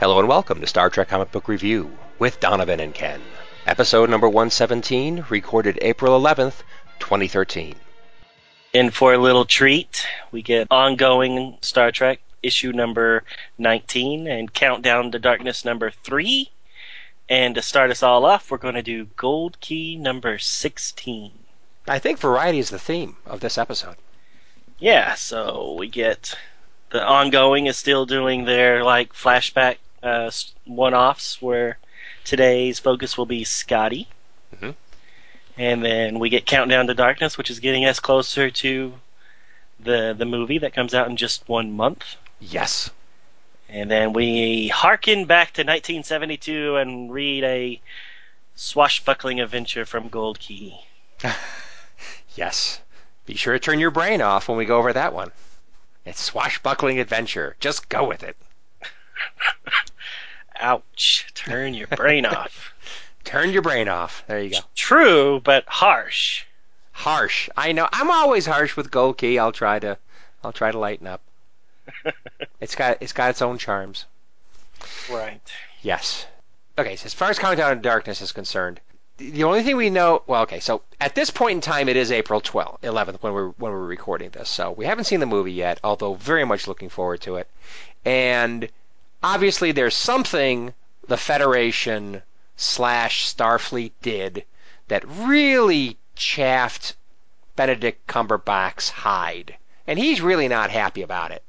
Hello and welcome to Star Trek Comic Book Review with Donovan and Ken. Episode number 117, recorded April 11th, 2013. And for a little treat, we get ongoing Star Trek issue number 19 and Countdown to Darkness number 3. And to start us all off, we're going to do Gold Key number 16. I think variety is the theme of this episode. Yeah, so we get the ongoing is still doing their like flashback one-offs, where today's focus will be Scotty. Mm-hmm. And then we get Countdown to Darkness, which is getting us closer to the movie that comes out in just 1 month. Yes. And then we hearken back to 1972 and read a swashbuckling adventure from Gold Key. Yes. Be sure to turn your brain off when we go over that one. It's swashbuckling adventure. Just go with it. Ouch. Turn your brain off. Turn your brain off. There you go. True, but harsh. Harsh. I know. I'm always harsh with Gold Key. I'll try to lighten up. It's got its own charms. Right. Yes. Okay, so as far as Countdown to Darkness is concerned, the only thing we know, well, okay, so at this point in time, it is April 11th when we're recording this, so we haven't seen the movie yet, although very much looking forward to it. And obviously there's something the Federation / Starfleet did that really chaffed Benedict Cumberbatch's hide, and he's really not happy about it.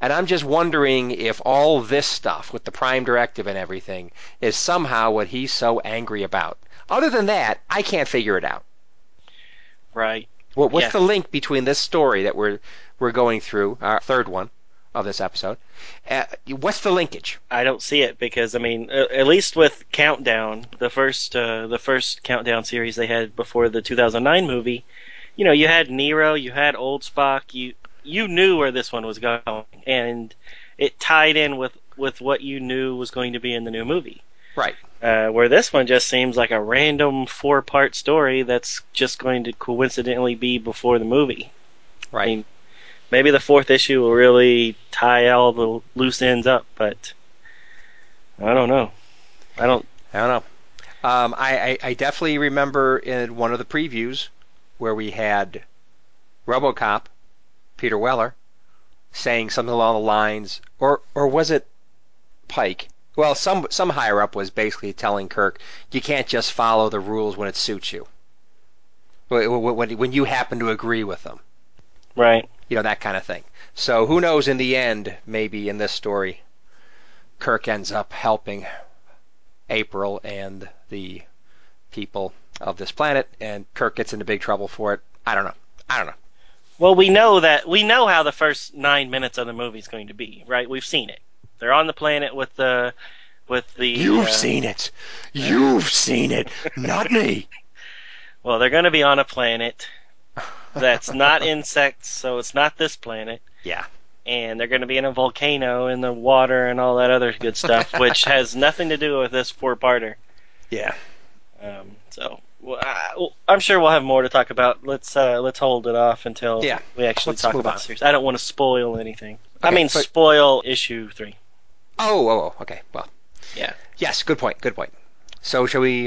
And I'm just wondering if all this stuff with the Prime Directive and everything is somehow what he's so angry about. Other than that, I can't figure it out. Right. Well, what's the link between this story that we're going through, our third one of this episode? What's the linkage? I don't see it because, I mean, at least with Countdown, the first Countdown series they had before the 2009 movie, you know, you had Nero, you had Old Spock, you knew where this one was going, and it tied in with what you knew was going to be in the new movie. Right. Where this one just seems like a random 4-part story that's just going to coincidentally be before the movie. Right. I mean, maybe the fourth issue will really tie all the loose ends up, but I don't know. I don't know. I definitely remember in one of the previews where we had RoboCop, Peter Weller, saying something along the lines, or was it Pike? Well, some higher-up was basically telling Kirk, you can't just follow the rules when it suits you, when you happen to agree with them. Right. You know, that kind of thing. So who knows, in the end, maybe in this story, Kirk ends up helping April and the people of this planet, and Kirk gets into big trouble for it. I don't know. Well, we know how the first 9 minutes of the movie is going to be, right? We've seen it. They're on the planet with the. You've seen it, not me. Well, they're going to be on a planet that's not insects, so it's not this planet. Yeah. And they're going to be in a volcano in the water and all that other good stuff, which has nothing to do with this 4-parter. Yeah. So I'm sure we'll have more to talk about. Let's hold it off until we actually talk about the series. I don't want to spoil anything. Okay, I mean, spoil issue 3. Oh, okay. Well, yeah. Yes, good point. So shall we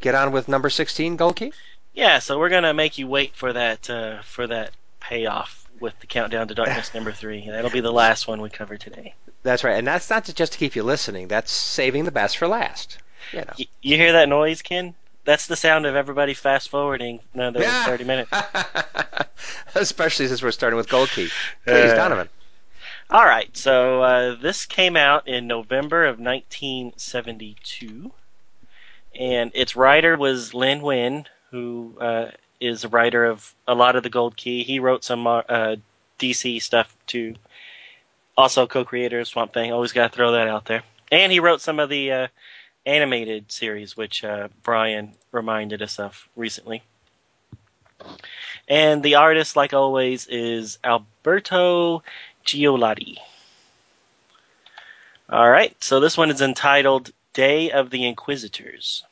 get on with number 16, Gold Key? Yeah. So we're gonna make you wait for that payoff with the Countdown to Darkness number 3. That'll be the last one we cover today. That's right, and that's not just to keep you listening. That's saving the best for last. You know. You hear that noise, Ken? That's the sound of everybody fast-forwarding another 30 minutes. Especially since we're starting with Gold Key. Please, Donovan. All right, so this came out in November of 1972, and its writer was Lin Wynn, who is a writer of a lot of the Gold Key. He wrote some DC stuff, too. Also co-creator of Swamp Thing. Always got to throw that out there. And he wrote some of the animated series, which Brian reminded us of recently. And the artist, like always, is Alberto Giolatti. All right, so this one is entitled Day of the Inquisitors.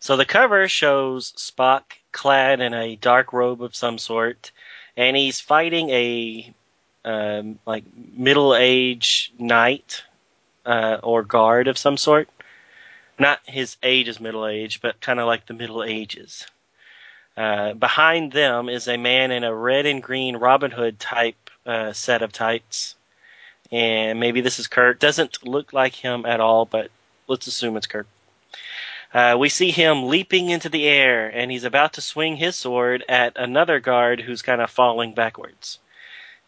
So the cover shows Spock clad in a dark robe of some sort, and he's fighting a like middle-aged knight or guard of some sort. Not his age is middle age, but kind of like the Middle Ages. Behind them is a man in a red and green Robin Hood type set of tights. And maybe this is Kirk. Doesn't look like him at all, but let's assume it's Kirk. We see him leaping into the air, and he's about to swing his sword at another guard who's kind of falling backwards.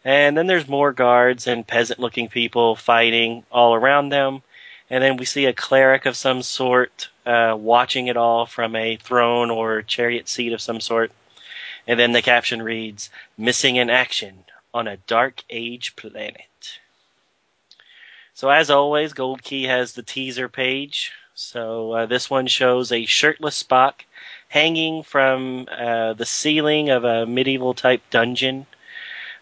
And then there's more guards and peasant-looking people fighting all around them. And then we see a cleric of some sort watching it all from a throne or chariot seat of some sort. And then the caption reads, "Missing in action on a Dark Age planet." So as always, Gold Key has the teaser page. So this one shows a shirtless Spock hanging from the ceiling of a medieval-type dungeon.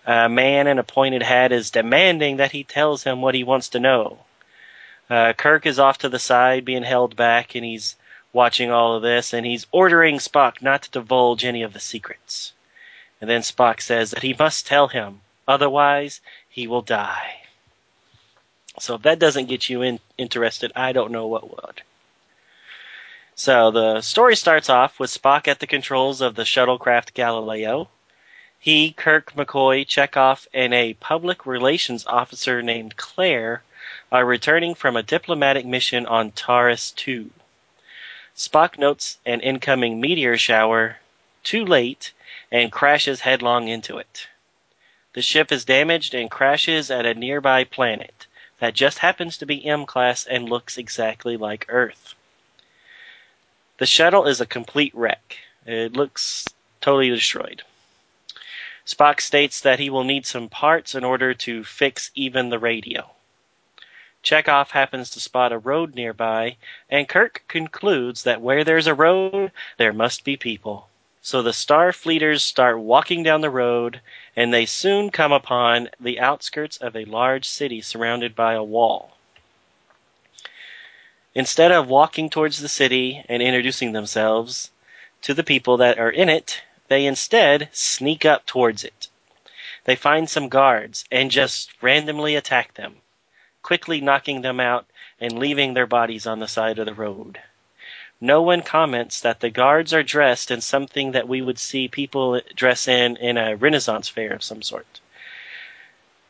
A man in a pointed hat is demanding that he tells him what he wants to know. Kirk is off to the side, being held back, and he's watching all of this, and he's ordering Spock not to divulge any of the secrets. And then Spock says that he must tell him, otherwise he will die. So if that doesn't get you interested, I don't know what would. So the story starts off with Spock at the controls of the shuttlecraft Galileo. He, Kirk, McCoy, Chekov, and a public relations officer named Claire are returning from a diplomatic mission on Taurus II. Spock notes an incoming meteor shower too late and crashes headlong into it. The ship is damaged and crashes at a nearby planet that just happens to be M-class and looks exactly like Earth. The shuttle is a complete wreck. It looks totally destroyed. Spock states that he will need some parts in order to fix even the radio. Chekov happens to spot a road nearby, and Kirk concludes that where there's a road, there must be people. So the Starfleeters start walking down the road, and they soon come upon the outskirts of a large city surrounded by a wall. Instead of walking towards the city and introducing themselves to the people that are in it, they instead sneak up towards it. They find some guards and just randomly attack them, quickly knocking them out and leaving their bodies on the side of the road. No one comments that the guards are dressed in something that we would see people dress in a Renaissance fair of some sort.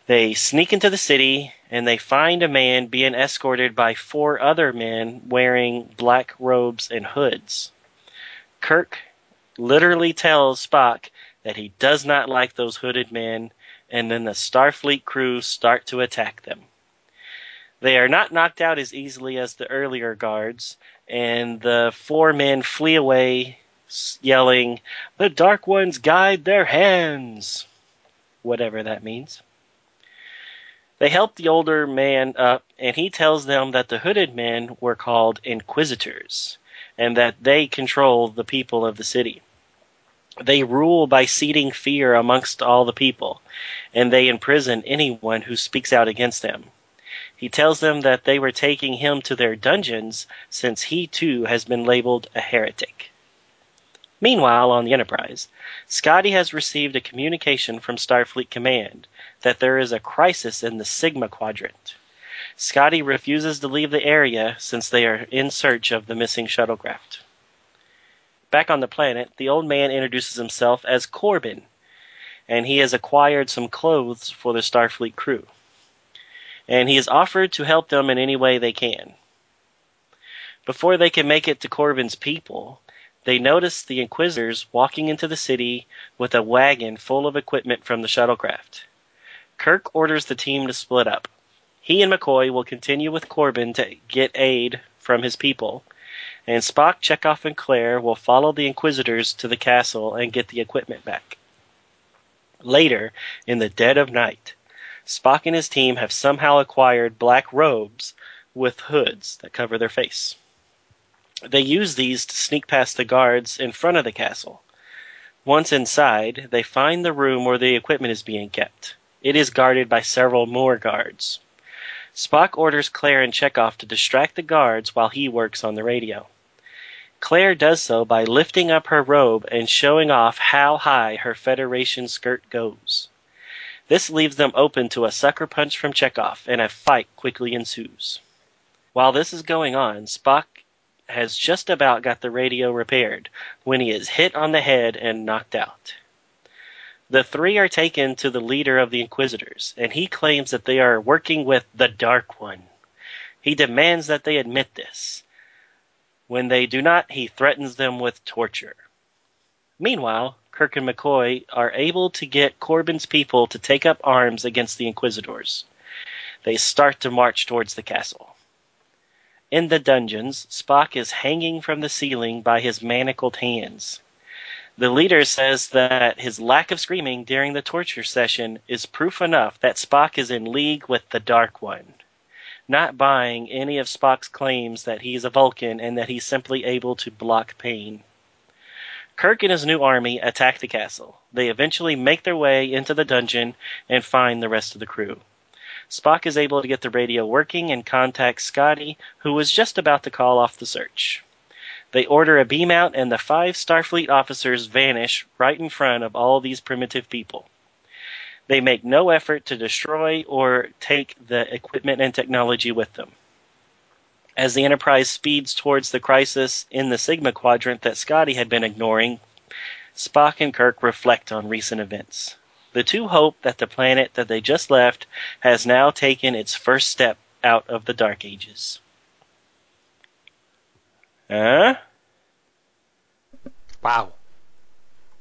They sneak into the city, and they find a man being escorted by four other men wearing black robes and hoods. Kirk literally tells Spock that he does not like those hooded men, and then the Starfleet crew start to attack them. They are not knocked out as easily as the earlier guards, and the four men flee away, yelling, "The Dark Ones guide their hands," whatever that means. They help the older man up, and he tells them that the hooded men were called Inquisitors, and that they control the people of the city. They rule by seeding fear amongst all the people, and they imprison anyone who speaks out against them. He tells them that they were taking him to their dungeons since he, too, has been labeled a heretic. Meanwhile, on the Enterprise, Scotty has received a communication from Starfleet Command that there is a crisis in the Sigma Quadrant. Scotty refuses to leave the area since they are in search of the missing shuttlecraft. Back on the planet, the old man introduces himself as Corbin, and he has acquired some clothes for the Starfleet crew. And he is offered to help them in any way they can. Before they can make it to Corbin's people, they notice the Inquisitors walking into the city with a wagon full of equipment from the shuttlecraft. Kirk orders the team to split up. He and McCoy will continue with Corbin to get aid from his people, and Spock, Chekov, and Claire will follow the Inquisitors to the castle and get the equipment back. Later, in the dead of night, Spock and his team have somehow acquired black robes with hoods that cover their face. They use these to sneak past the guards in front of the castle. Once inside, they find the room where the equipment is being kept. It is guarded by several more guards. Spock orders Claire and Chekov to distract the guards while he works on the radio. Claire does so by lifting up her robe and showing off how high her Federation skirt goes. This leaves them open to a sucker punch from Chekov, and a fight quickly ensues. While this is going on, Spock has just about got the radio repaired when he is hit on the head and knocked out. The three are taken to the leader of the Inquisitors, and he claims that they are working with the Dark One. He demands that they admit this. When they do not, he threatens them with torture. Meanwhile, Kirk and McCoy are able to get Corbin's people to take up arms against the Inquisitors. They start to march towards the castle. In the dungeons, Spock is hanging from the ceiling by his manacled hands. The leader says that his lack of screaming during the torture session is proof enough that Spock is in league with the Dark One. Not buying any of Spock's claims that he's a Vulcan and that he's simply able to block pain. Kirk and his new army attack the castle. They eventually make their way into the dungeon and find the rest of the crew. Spock is able to get the radio working and contacts Scotty, who was just about to call off the search. They order a beam out, and the 5 Starfleet officers vanish right in front of all these primitive people. They make no effort to destroy or take the equipment and technology with them. As the Enterprise speeds towards the crisis in the Sigma Quadrant that Scotty had been ignoring, Spock and Kirk reflect on recent events. The two hope that the planet that they just left has now taken its first step out of the Dark Ages. Huh? Wow.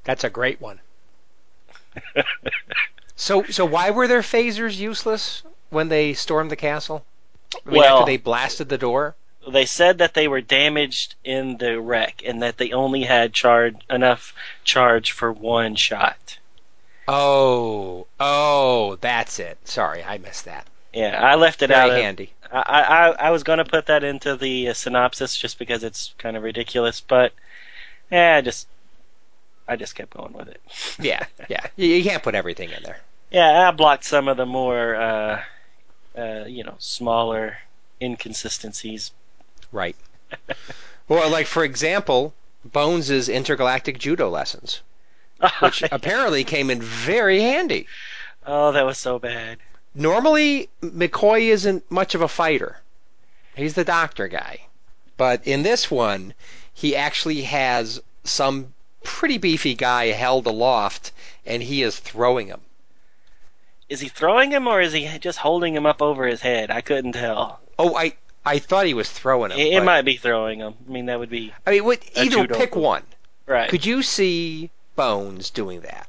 That's a great one. So why were their phasers useless when they stormed the castle? I mean, well, after they blasted the door? They said that they were damaged in the wreck and that they only had enough charge for one shot. Oh, that's it. Sorry, I missed that. Yeah, I left it out. Very handy. I was going to put that into the synopsis just because it's kind of ridiculous, but I just kept going with it. Yeah. You can't put everything in there. Yeah, I blocked some of the more, smaller inconsistencies. Right. Well, like, for example, Bones' intergalactic judo lessons, which apparently came in very handy. Oh, that was so bad. Normally, McCoy isn't much of a fighter. He's the doctor guy. But in this one, he actually has some pretty beefy guy held aloft, and he is throwing him. Is he throwing him, or is he just holding him up over his head? I couldn't tell. Oh, I thought he was throwing him. It might be throwing him. I mean, that would be... I mean, either pick one. Right. Could you see Bones doing that?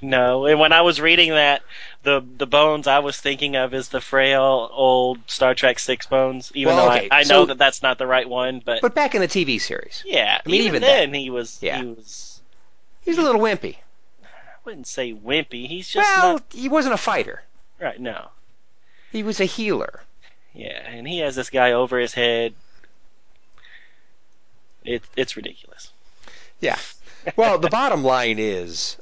No. And when I was reading that, the Bones I was thinking of is the frail old Star Trek VI Bones, I know that's not the right one. But back in the TV series. Yeah. I mean, even then, He's a little wimpy. I wouldn't say wimpy. He's just he wasn't a fighter. Right, no. He was a healer. Yeah, and he has this guy over his head. It's ridiculous. Yeah. Well, the bottom line is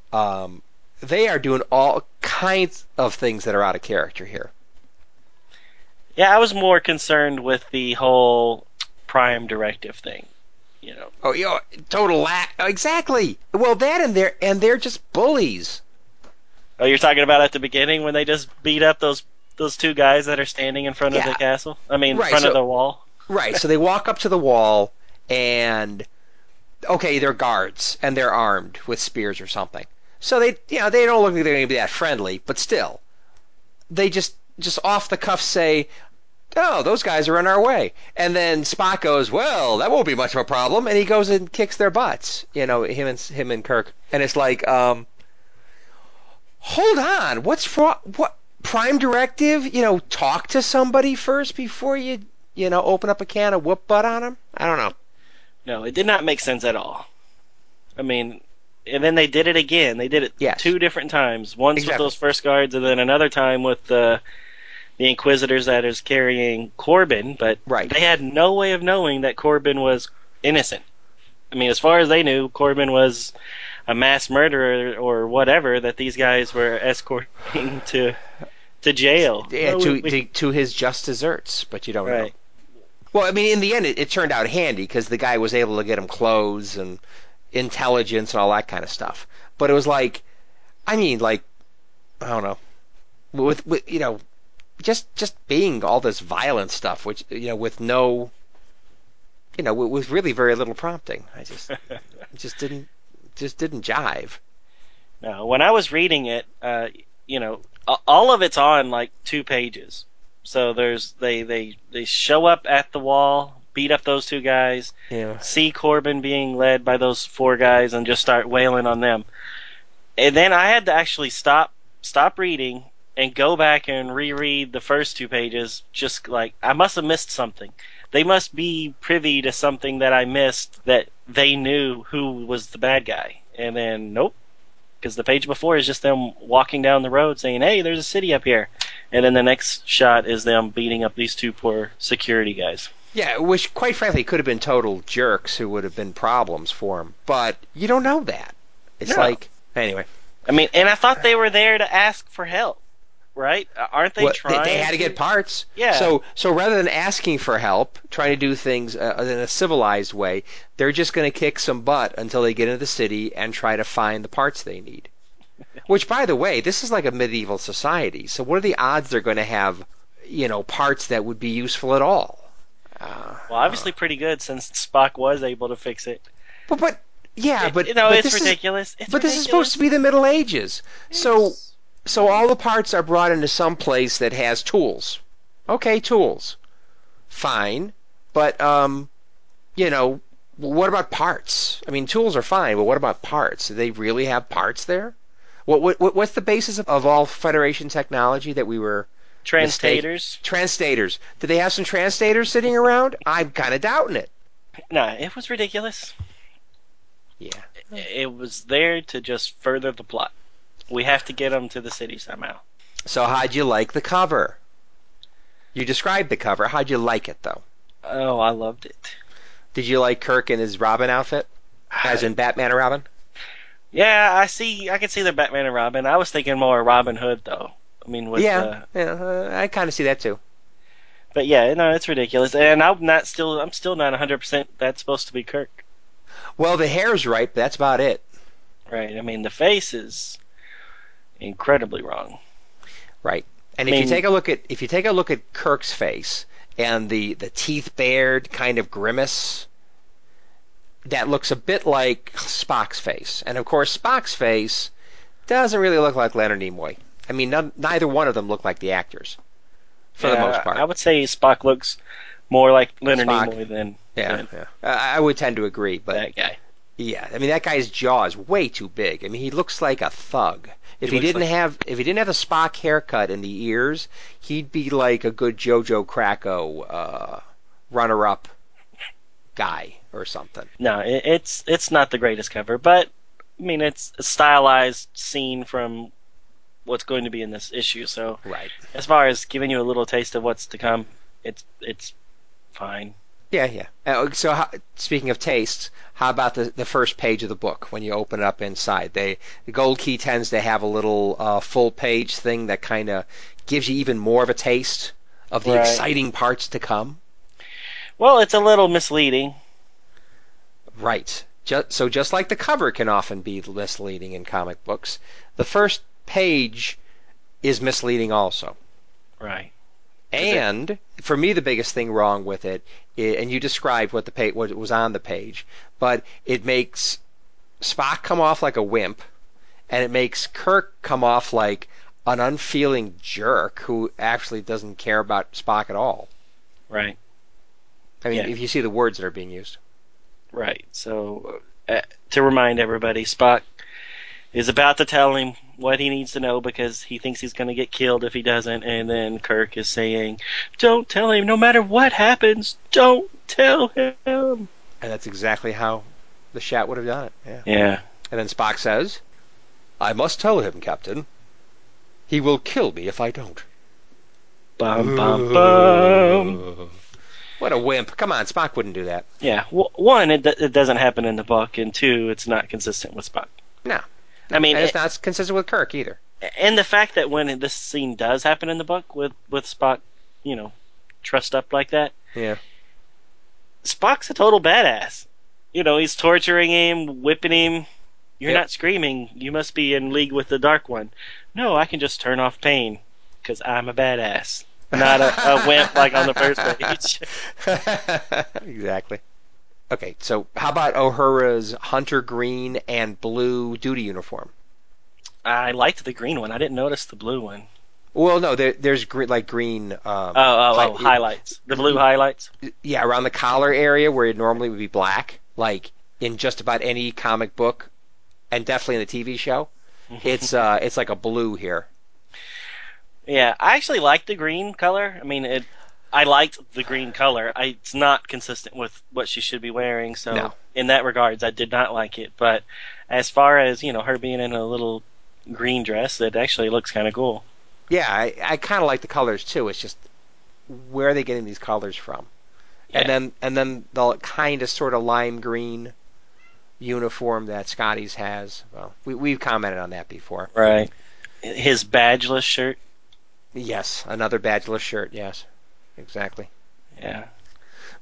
they are doing all kinds of things that are out of character here. Yeah, I was more concerned with the whole Prime Directive thing. Total lack. Exactly. Well, that and they're just bullies. Oh, you're talking about at the beginning when they just beat up those two guys that are standing in front of the castle? I mean, in front of the wall? Right, so they walk up to the wall, and, they're guards, and they're armed with spears or something. So they don't look like they're going to be that friendly, but still, they just off the cuff say, "Oh, those guys are in our way." And then Spock goes, "Well, that won't be much of a problem." And he goes and kicks their butts, him and Kirk. And it's like, hold on. What Prime Directive? Talk to somebody first before you, open up a can of whoop butt on them? I don't know. No, it did not make sense at all. I mean, And then they did it again. They did it two different times. Once with those first guards, and then another time with the Inquisitors that is carrying Corbin. But they had no way of knowing that Corbin was innocent. I mean, as far as they knew, Corbin was a mass murderer or whatever that these guys were escorting to jail. Yeah, to his just desserts, but you don't know. Well, I mean, in the end, it turned out handy because the guy was able to get him clothes and intelligence and all that kind of stuff. But it was like, I mean, like, I don't know, with you know, just being all this violent stuff, which you know, with no, you know, with really very little prompting. I just didn't jive. No, when I was reading it, you know, all of it's on like 2 pages. So there's they show up at the wall, beat up those 2 guys, see Corbin being led by those 4 guys, and just start wailing on them. And then I had to actually stop reading and go back and reread the first 2 pages, just like, I must have missed something. They must be privy to something that I missed, that they knew who was the bad guy. And then, nope. Because the page before is just them walking down the road saying, hey, there's a city up here. And then the next shot is them beating up these 2 poor security guys. Yeah, which, quite frankly, could have been total jerks who would have been problems for him. But you don't know that. It's like, anyway. I mean, and I thought they were there to ask for help, right? Aren't they trying? They had to get parts. Yeah. So rather than asking for help, trying to do things in a civilized way, they're just going to kick some butt until they get into the city and try to find the parts they need. Which, by the way, this is like a medieval society. So what are the odds they're going to have, you know, parts that would be useful at all? Well, obviously pretty good, since Spock was able to fix it. But it's ridiculous. This is supposed to be the Middle Ages. Yes. So all the parts are brought into some place that has tools. Okay, tools. Fine. But, you know, what about parts? I mean, tools are fine, but what about parts? Do they really have parts there? What's the basis of all Federation technology that we were... Transtators. Did they have some transtators sitting around? I'm kind of doubting it. No, it was ridiculous. Yeah. It was there to just further the plot. We have to get them to the city somehow. So how'd you like the cover? You described the cover. How'd you like it, though? Oh, I loved it. Did you like Kirk in his Robin outfit? As in Batman and Robin? Yeah, I can see the Batman and Robin. I was thinking more Robin Hood, though. I mean, I kind of see that too. But yeah, no, it's ridiculous, and I'm still not 100%. That's supposed to be Kirk. Well, the hair's right, but that's about it. Right. I mean, the face is incredibly wrong. Right. And I mean, if you take a look at Kirk's face and the teeth bared kind of grimace, that looks a bit like Spock's face, and of course, Spock's face doesn't really look like Leonard Nimoy. I mean, neither one of them look like the actors, for the most part. I would say Spock looks more like Leonard Nimoy than... Yeah. I would tend to agree, but... That guy. Yeah, I mean, that guy's jaw is way too big. I mean, he looks like a thug. If he didn't have the Spock haircut and the ears, he'd be like a good JoJo Cracko runner-up guy or something. No, it's not the greatest cover, but, I mean, it's a stylized scene from... what's going to be in this issue, so as far as giving you a little taste of what's to come, it's fine. Yeah. So speaking of tastes, how about the first page of the book when you open it up inside? The Gold Key tends to have a little full page thing that kind of gives you even more of a taste of the exciting parts to come. Well, it's a little misleading. Right. So just like the cover can often be misleading in comic books, the first page is misleading also. Right. And for me, the biggest thing wrong with it, and you described what was on the page, but it makes Spock come off like a wimp, and it makes Kirk come off like an unfeeling jerk who actually doesn't care about Spock at all. Right. I mean, if you see the words that are being used. Right. So, to remind everybody, Spock is about to tell him what he needs to know because he thinks he's going to get killed if he doesn't, and then Kirk is saying, don't tell him, no matter what happens, don't tell him. And that's exactly how the Shat would have done it. Yeah. And then Spock says, "I must tell him, Captain. He will kill me if I don't." Bum, bum, bum. What a wimp. Come on, Spock wouldn't do that. Yeah. Well, one, it doesn't happen in the book, and two, it's not consistent with Spock. No. I mean, and it's not consistent with Kirk either. And the fact that when this scene does happen in the book with Spock, you know, trussed up like that. Yeah. Spock's a total badass. You know, he's torturing him, whipping him. You're not screaming. You must be in league with the Dark One. No, I can just turn off pain because I'm a badass. Not a wimp like on the first page. Exactly. Okay, so how about Uhura's hunter green and blue duty uniform? I liked the green one. I didn't notice the blue one. Well, no, there's green. Highlights. The blue highlights. Yeah, around the collar area where it normally would be black, like in just about any comic book, and definitely in the TV show, it's like a blue here. Yeah, I actually like the green color. I mean, I liked the green color. It's not consistent with what she should be wearing, so in that regards, I did not like it. But as far as her being in a little green dress, it actually looks kind of cool. Yeah, I kind of like the colors too. It's just, where are they getting these colors from? Yeah. And then the kind of sort of lime green uniform that Scotty's has. Well, we've commented on that before. Right. His badgeless shirt. Yes, another badgeless shirt. Yes, exactly. Yeah.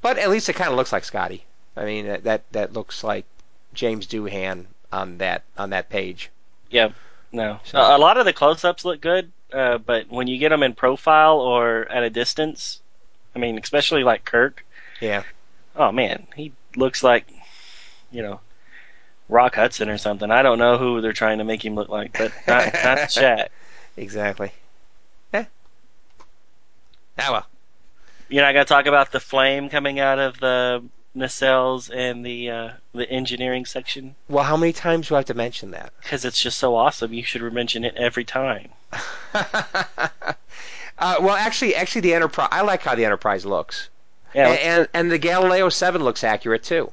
But at least it kind of looks like Scotty. I mean, that looks like James Doohan on that page. Yeah. No. So, a lot of the close-ups look good. But when you get them in profile or at a distance, I mean, especially like Kirk. Yeah. Oh, man, he looks like, Rock Hudson or something. I don't know who they're trying to make him look like, but not Shat. Exactly. Yeah. Ah, well. You're not going to talk about the flame coming out of the nacelles and the engineering section? Well, how many times do I have to mention that? Because it's just so awesome. You should mention it every time. Well, actually, the Enterprise. I like how the Enterprise looks, yeah, and the Galileo 7 looks accurate too.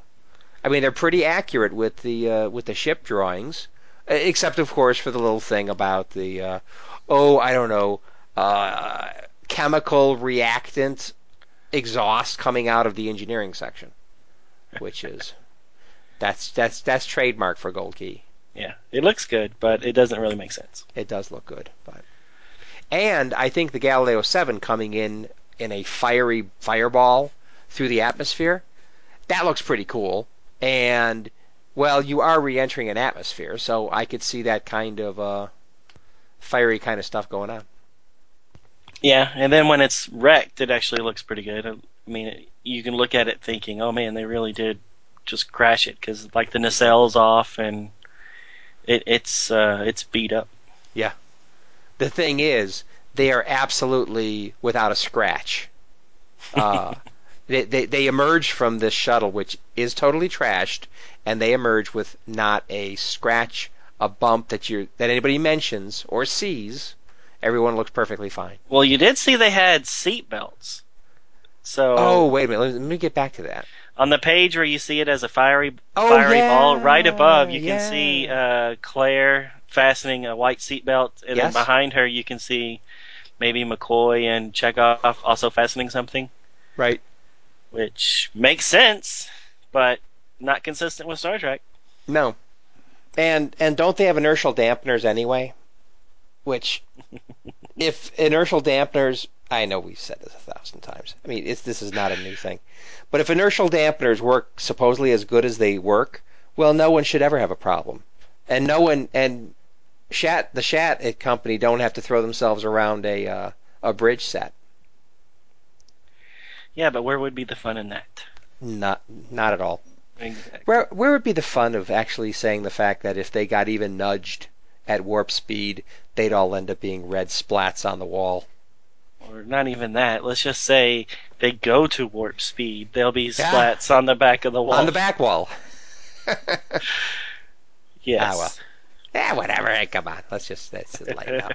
I mean, they're pretty accurate with the ship drawings, except of course for the little thing about the chemical reactant exhaust coming out of the engineering section, which is that's trademark for Gold Key. Yeah, it looks good, but it doesn't really make sense. It does look good, but and I think the Galileo 7 coming in a fiery fireball through the atmosphere, that looks pretty cool. And well, you are re-entering an atmosphere, so I could see that kind of fiery kind of stuff going on. Yeah, and then when it's wrecked, it actually looks pretty good. I mean, you can look at it thinking, "Oh man, they really did just crash it," because like the nacelles off and. It's beat up. Yeah. The thing is, they are absolutely without a scratch. They emerge from this shuttle, which is totally trashed, and they emerge with not a scratch, a bump that anybody mentions or sees. Everyone looks perfectly fine. Well, you did see they had seat belts. So. Oh, wait a minute. Let me get back to that. On the page where you see it as a fiery ball, right above you can see Claire fastening a white seatbelt, and then behind her you can see maybe McCoy and Chekov also fastening something. Right. Which makes sense, but not consistent with Star Trek. No. And don't they have inertial dampeners anyway? Which, if inertial dampeners... I know we've said this 1,000 times. I mean, this is not a new thing. But if inertial dampeners work supposedly as good as they work, well, no one should ever have a problem. And no one, and the Shat company don't have to throw themselves around a bridge set. Yeah, but where would be the fun in that? Not at all. Exactly. Where would be the fun of actually saying the fact that if they got even nudged at warp speed, they'd all end up being red splats on the wall? Or not even that. Let's just say they go to warp speed. There'll be splats on the back of the wall. On the back wall. Yes. Ah, well. Yeah, whatever. Hey, come on. Let's lighten up.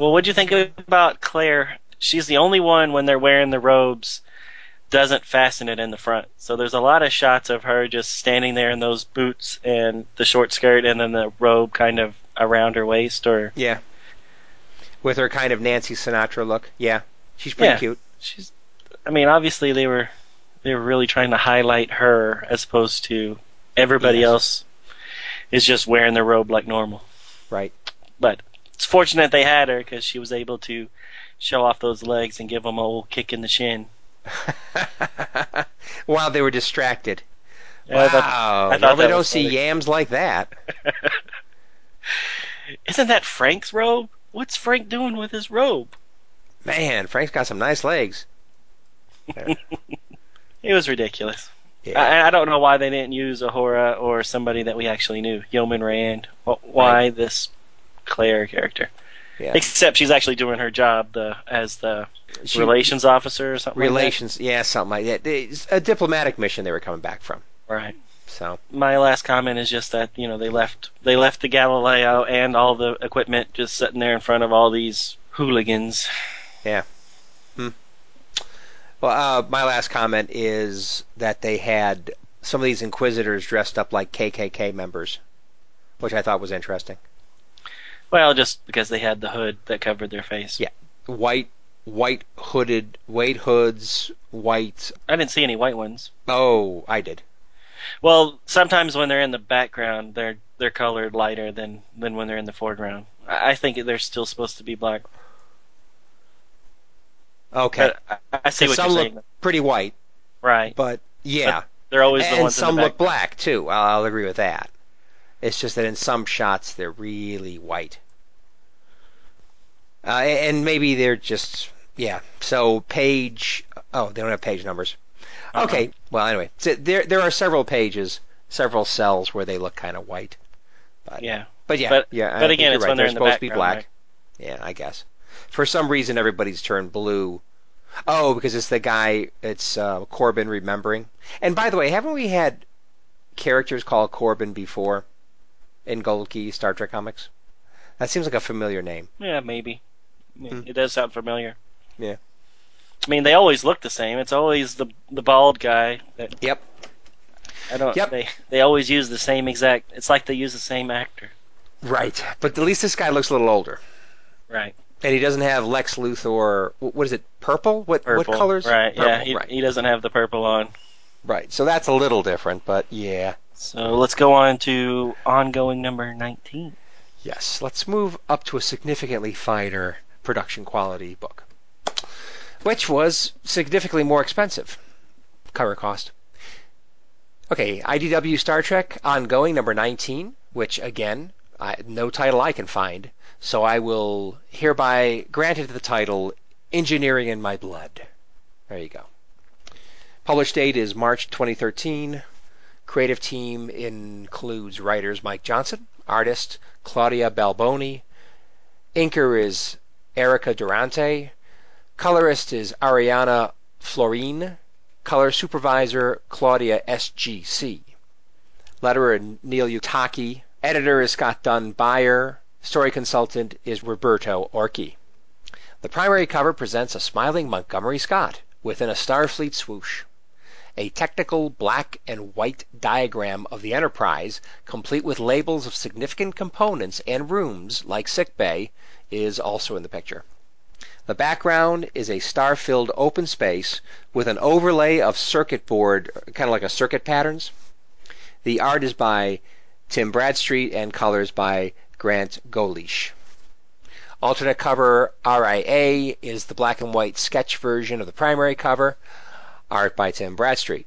Well, what'd you think about Claire? She's the only one when they're wearing the robes doesn't fasten it in the front. So there's a lot of shots of her just standing there in those boots and the short skirt and then the robe kind of around her waist. Or yeah, with her kind of Nancy Sinatra look. Yeah, she's pretty cute. She's, I mean, obviously they were really trying to highlight her as opposed to everybody else is just wearing their robe like normal. Right. But it's fortunate they had her because she was able to show off those legs and give them a old kick in the shin. While they were distracted. Yeah, wow. I thought they don't see yams like that. Isn't that Frank's robe? What's Frank doing with his robe? Man, Frank's got some nice legs. It was ridiculous. Yeah. I don't know why they didn't use Uhura or somebody that we actually knew, Yeoman Rand. Why this Claire character? Yeah. Except she's actually doing her job as the relations officer or something. Relations, like that. Yeah, something like that. It's a diplomatic mission they were coming back from. Right. So my last comment is just that they left the Galileo and all the equipment just sitting there in front of all these hooligans. Yeah. Hmm. Well, my last comment is that they had some of these Inquisitors dressed up like KKK members, which I thought was interesting. Well, just because they had the hood that covered their face. Yeah, white hoods. I didn't see any white ones. Oh, I did. Well, sometimes when they're in the background, they're colored lighter than when they're in the foreground. I think they're still supposed to be black. Okay, I see what you're saying. Some look pretty white, right? But yeah, but they're always the ones. And some look black too. I'll agree with that. It's just that in some shots they're really white, and maybe they're just yeah. So page. Oh, they don't have page numbers. Okay. Well, anyway, so there are several pages, several cells where they look kind of white. But again, it's right. When they're in the supposed to be black. Right? Yeah, I guess. For some reason, everybody's turned blue. Oh, because it's the guy, it's Corbin remembering. And by the way, haven't we had characters called Corbin before in Gold Key Star Trek comics? That seems like a familiar name. Yeah, maybe. It does sound familiar. Yeah. I mean, they always look the same. It's always the bald guy. That, yep. I don't. Yep. They always use the same exact. It's like they use the same actor. Right. But at least this guy looks a little older. Right. And he doesn't have Lex Luthor. What is it? Purple? What colors? Right. Purple, yeah. He doesn't have the purple on. Right. So that's a little different, but yeah. So let's go on to ongoing number 19. Yes. Let's move up to a significantly finer production quality book, which was significantly more expensive. Cover cost. Okay. IDW Star Trek ongoing number 19, which again, no title I can find. So I will hereby grant it the title Engineering in My Blood. There you go. Published date is March 2013. Creative team includes writers Mike Johnson, artist Claudia Balboni, inker is Erica Durante, colorist is Ariana Florine, color supervisor Claudia SGC, letterer Neil Utaki, editor is Scott Dunn Beyer, story consultant is Roberto Orci. The primary cover presents a smiling Montgomery Scott within a Starfleet swoosh. A technical black and white diagram of the Enterprise, complete with labels of significant components and rooms like sickbay, is also in the picture. The background is a star-filled open space with an overlay of circuit board, kind of like a circuit patterns. The art is by Tim Bradstreet and colors by Grant Golish. Alternate cover RIA is the black and white sketch version of the primary cover, art by Tim Bradstreet.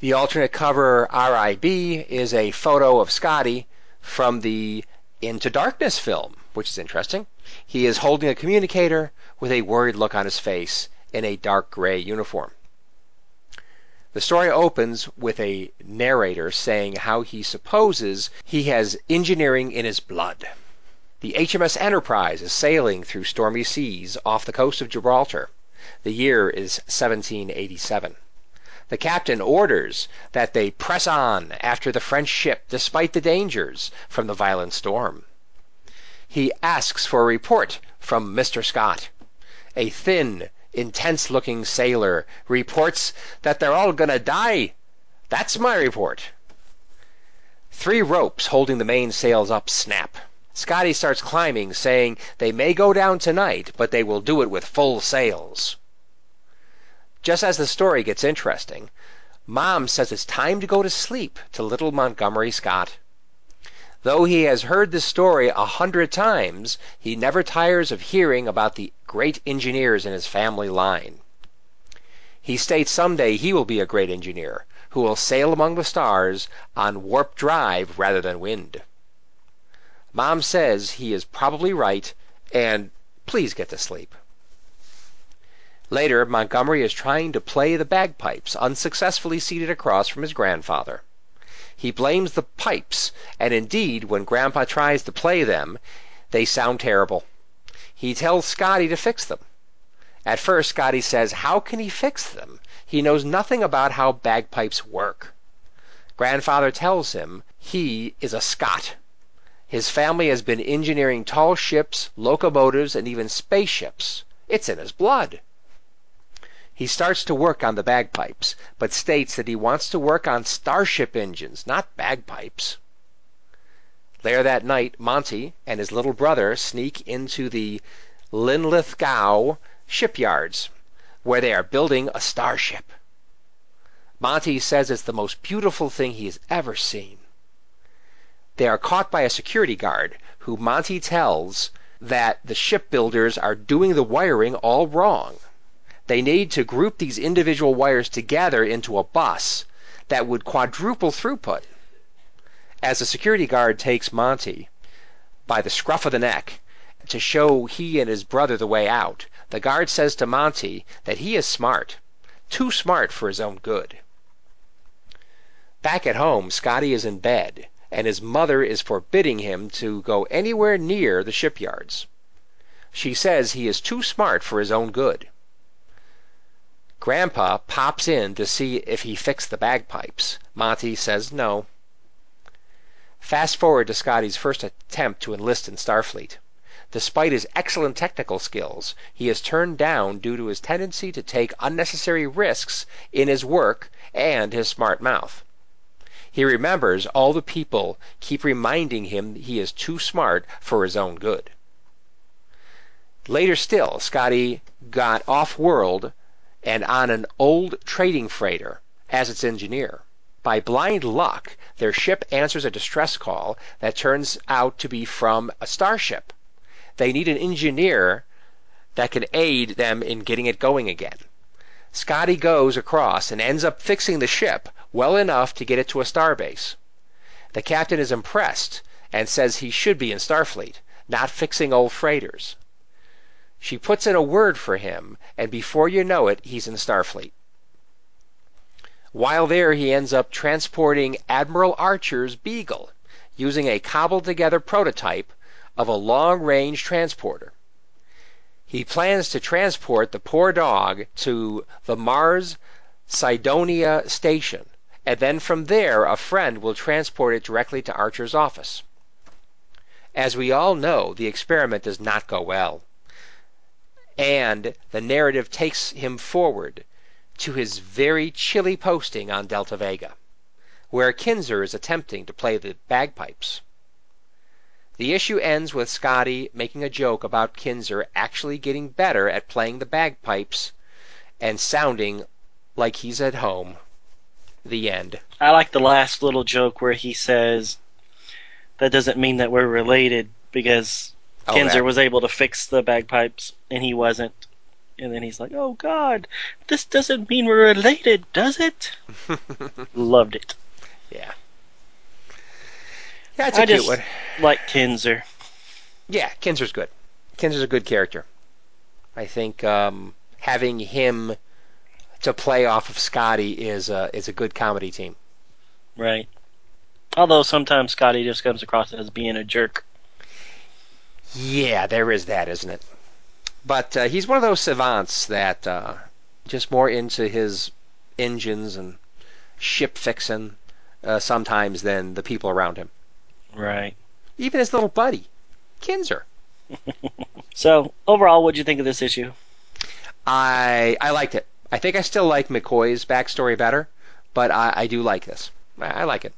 The alternate cover RIB is a photo of Scotty from the Into Darkness film, which is interesting. He is holding a communicator with a worried look on his face in a dark gray uniform. The story opens with a narrator saying how he supposes he has engineering in his blood. The HMS Enterprise is sailing through stormy seas off the coast of Gibraltar. The year is 1787. The captain orders that they press on after the French ship despite the dangers from the violent storm. He asks for a report from Mr. Scott, a thin, intense-looking sailor, reports that they're all going to die. That's my report. Three ropes holding the mainsails up snap. Scotty starts climbing, saying they may go down tonight, but they will do it with full sails. Just as the story gets interesting, Mom says it's time to go to sleep to little Montgomery Scott. Though he has heard the story 100 times, he never tires of hearing about the great engineers in his family line. He states someday he will be a great engineer who will sail among the stars on warp drive rather than wind. Mom says he is probably right, and please get to sleep. Later, Montgomery is trying to play the bagpipes, unsuccessfully seated across from his grandfather. He blames the pipes, and indeed, when Grandpa tries to play them, they sound terrible. He tells Scotty to fix them. At first, Scotty says, how can he fix them? He knows nothing about how bagpipes work. Grandfather tells him he is a Scot. His family has been engineering tall ships, locomotives, and even spaceships. It's in his blood. He starts to work on the bagpipes, but states that he wants to work on starship engines, not bagpipes. Later that night, Monty and his little brother sneak into the Linlithgow shipyards, where they are building a starship. Monty says it's the most beautiful thing he has ever seen. They are caught by a security guard, who Monty tells that the shipbuilders are doing the wiring all wrong. They need to group these individual wires together into a bus that would quadruple throughput. As the security guard takes Monty by the scruff of the neck to show he and his brother the way out, the guard says to Monty that he is smart, too smart for his own good. Back at home, Scotty is in bed, and his mother is forbidding him to go anywhere near the shipyards. She says he is too smart for his own good. Grandpa pops in to see if he fixed the bagpipes. Monty says no. Fast forward to Scotty's first attempt to enlist in Starfleet. Despite his excellent technical skills, he is turned down due to his tendency to take unnecessary risks in his work and his smart mouth. He remembers all the people keep reminding him he is too smart for his own good. Later still, Scotty got off-world and on an old trading freighter as its engineer. By blind luck, their ship answers a distress call that turns out to be from a starship. They need an engineer that can aid them in getting it going again. Scotty goes across and ends up fixing the ship well enough to get it to a starbase. The captain is impressed and says he should be in Starfleet, not fixing old freighters. She puts in a word for him, and before you know it, he's in Starfleet. While there, he ends up transporting Admiral Archer's Beagle, using a cobbled-together prototype of a long-range transporter. He plans to transport the poor dog to the Mars Cydonia station, and then from there a friend will transport it directly to Archer's office. As we all know, the experiment does not go well, and the narrative takes him forward to his very chilly posting on Delta Vega, where Kinzer is attempting to play the bagpipes. The issue ends with Scotty making a joke about Kinzer actually getting better at playing the bagpipes and sounding like he's at home. The end. I like the last little joke where he says, that doesn't mean that we're related, because Kinzer was able to fix the bagpipes, and he wasn't. And then he's like, oh, God, this doesn't mean we're related, does it? Loved it. Yeah. That's a cute one. I just like Kinzer. Yeah, Kinzer's good. Kinzer's a good character. I think having him to play off of Scotty is a good comedy team. Right. Although sometimes Scotty just comes across as being a jerk. Yeah, there is that, isn't it? But he's one of those savants that just more into his engines and ship fixing sometimes than the people around him. Right. Even his little buddy, Kinzer. So, overall, what did you think of this issue? I liked it. I think I still like McCoy's backstory better, but I do like this. I like it.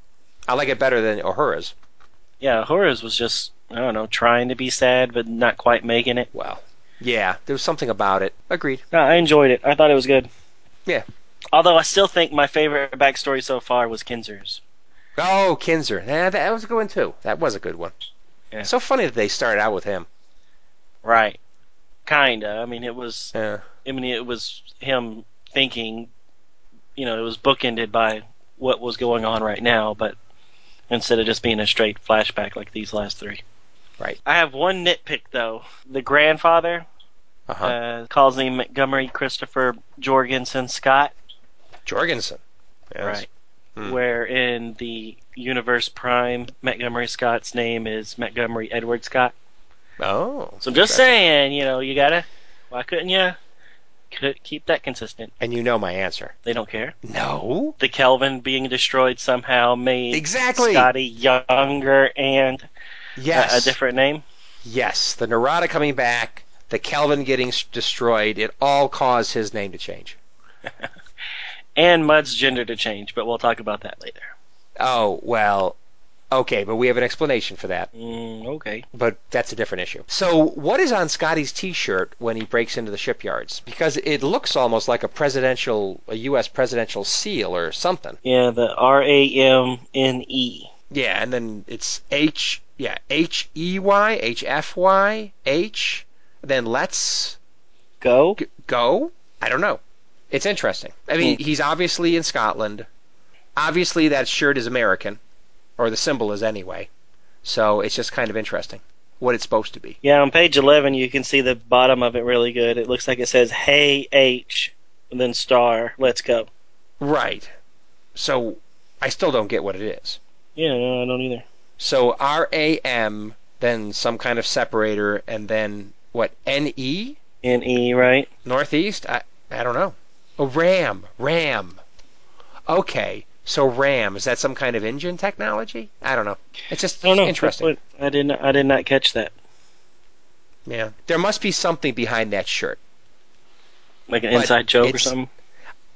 I like it better than Uhura's. Yeah, Uhura's was just, I don't know, trying to be sad, but not quite making it. Well, yeah, there was something about it. Agreed. No, I enjoyed it. I thought it was good. Yeah. Although I still think my favorite backstory so far was Kinzer's. Oh, Kinzer. Yeah, that was a good one, too. That was a good one. Yeah. So funny that they started out with him. Right. Kinda. I mean, it was... Yeah. I mean, it was him thinking... You know, it was bookended by what was going on right now, but instead of just being a straight flashback like these last three. Right. I have one nitpick, though. The grandfather calls him Montgomery Christopher Jorgensen Scott. Jorgensen. Yes. Right. Hmm. Where in the Universe Prime, Montgomery Scott's name is Montgomery Edward Scott. Oh. So I'm just saying, you know, you gotta... Why couldn't you keep that consistent? And you know my answer. They don't care? No. The Kelvin being destroyed somehow made Scotty younger and... Yes. A different name? Yes. The Narada coming back, the Kelvin getting destroyed, it all caused his name to change. And Mudd's gender to change, but we'll talk about that later. Oh, well, okay, but we have an explanation for that. Okay. But that's a different issue. So what is on Scotty's T-shirt when he breaks into the shipyards? Because it looks almost like a U.S. presidential seal or something. Yeah, the R-A-M-N-E. Yeah, and then it's H... Yeah, H-E-Y, H-F-Y, H, then let's... Go? Go? I don't know. It's interesting. I mean, he's obviously in Scotland. Obviously that shirt is American, or the symbol is anyway. So it's just kind of interesting what it's supposed to be. Yeah, on page 11 you can see the bottom of it really good. It looks like it says, hey, H, and then star, let's go. Right. So I still don't get what it is. Yeah, no, I don't either. So R-A-M, then some kind of separator, and then, what, N-E? N-E, right. Northeast? I don't know. Oh, RAM. Okay, so RAM, is that some kind of engine technology? I don't know. It's just interesting. I did not catch that. Yeah. There must be something behind that shirt. Like an inside joke or something?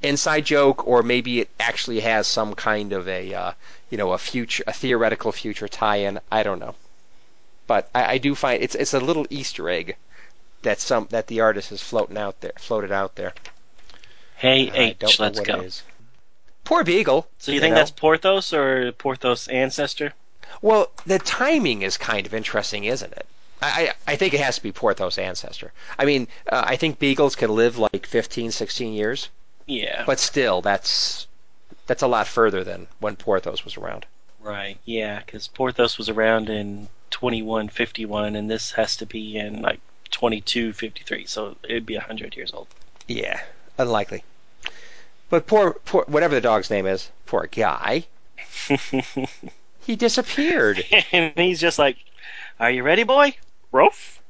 Inside joke, or maybe it actually has some kind of a theoretical future tie-in. I don't know, but I do find it's a little Easter egg that the artist has floated out there. Hey, H, let's go. Poor Beagle. So you think that's Porthos or Porthos' ancestor? Well, the timing is kind of interesting, isn't it? I think it has to be Porthos' ancestor. I mean, I think Beagles can live like 15, 16 years. Yeah. But still, that's a lot further than when Porthos was around. Right, yeah, because Porthos was around in 2151, and this has to be in, like, 2253, so it'd be 100 years old. Yeah, unlikely. But poor whatever the dog's name is, poor guy, he disappeared. And he's just like, are you ready, boy? Rolf?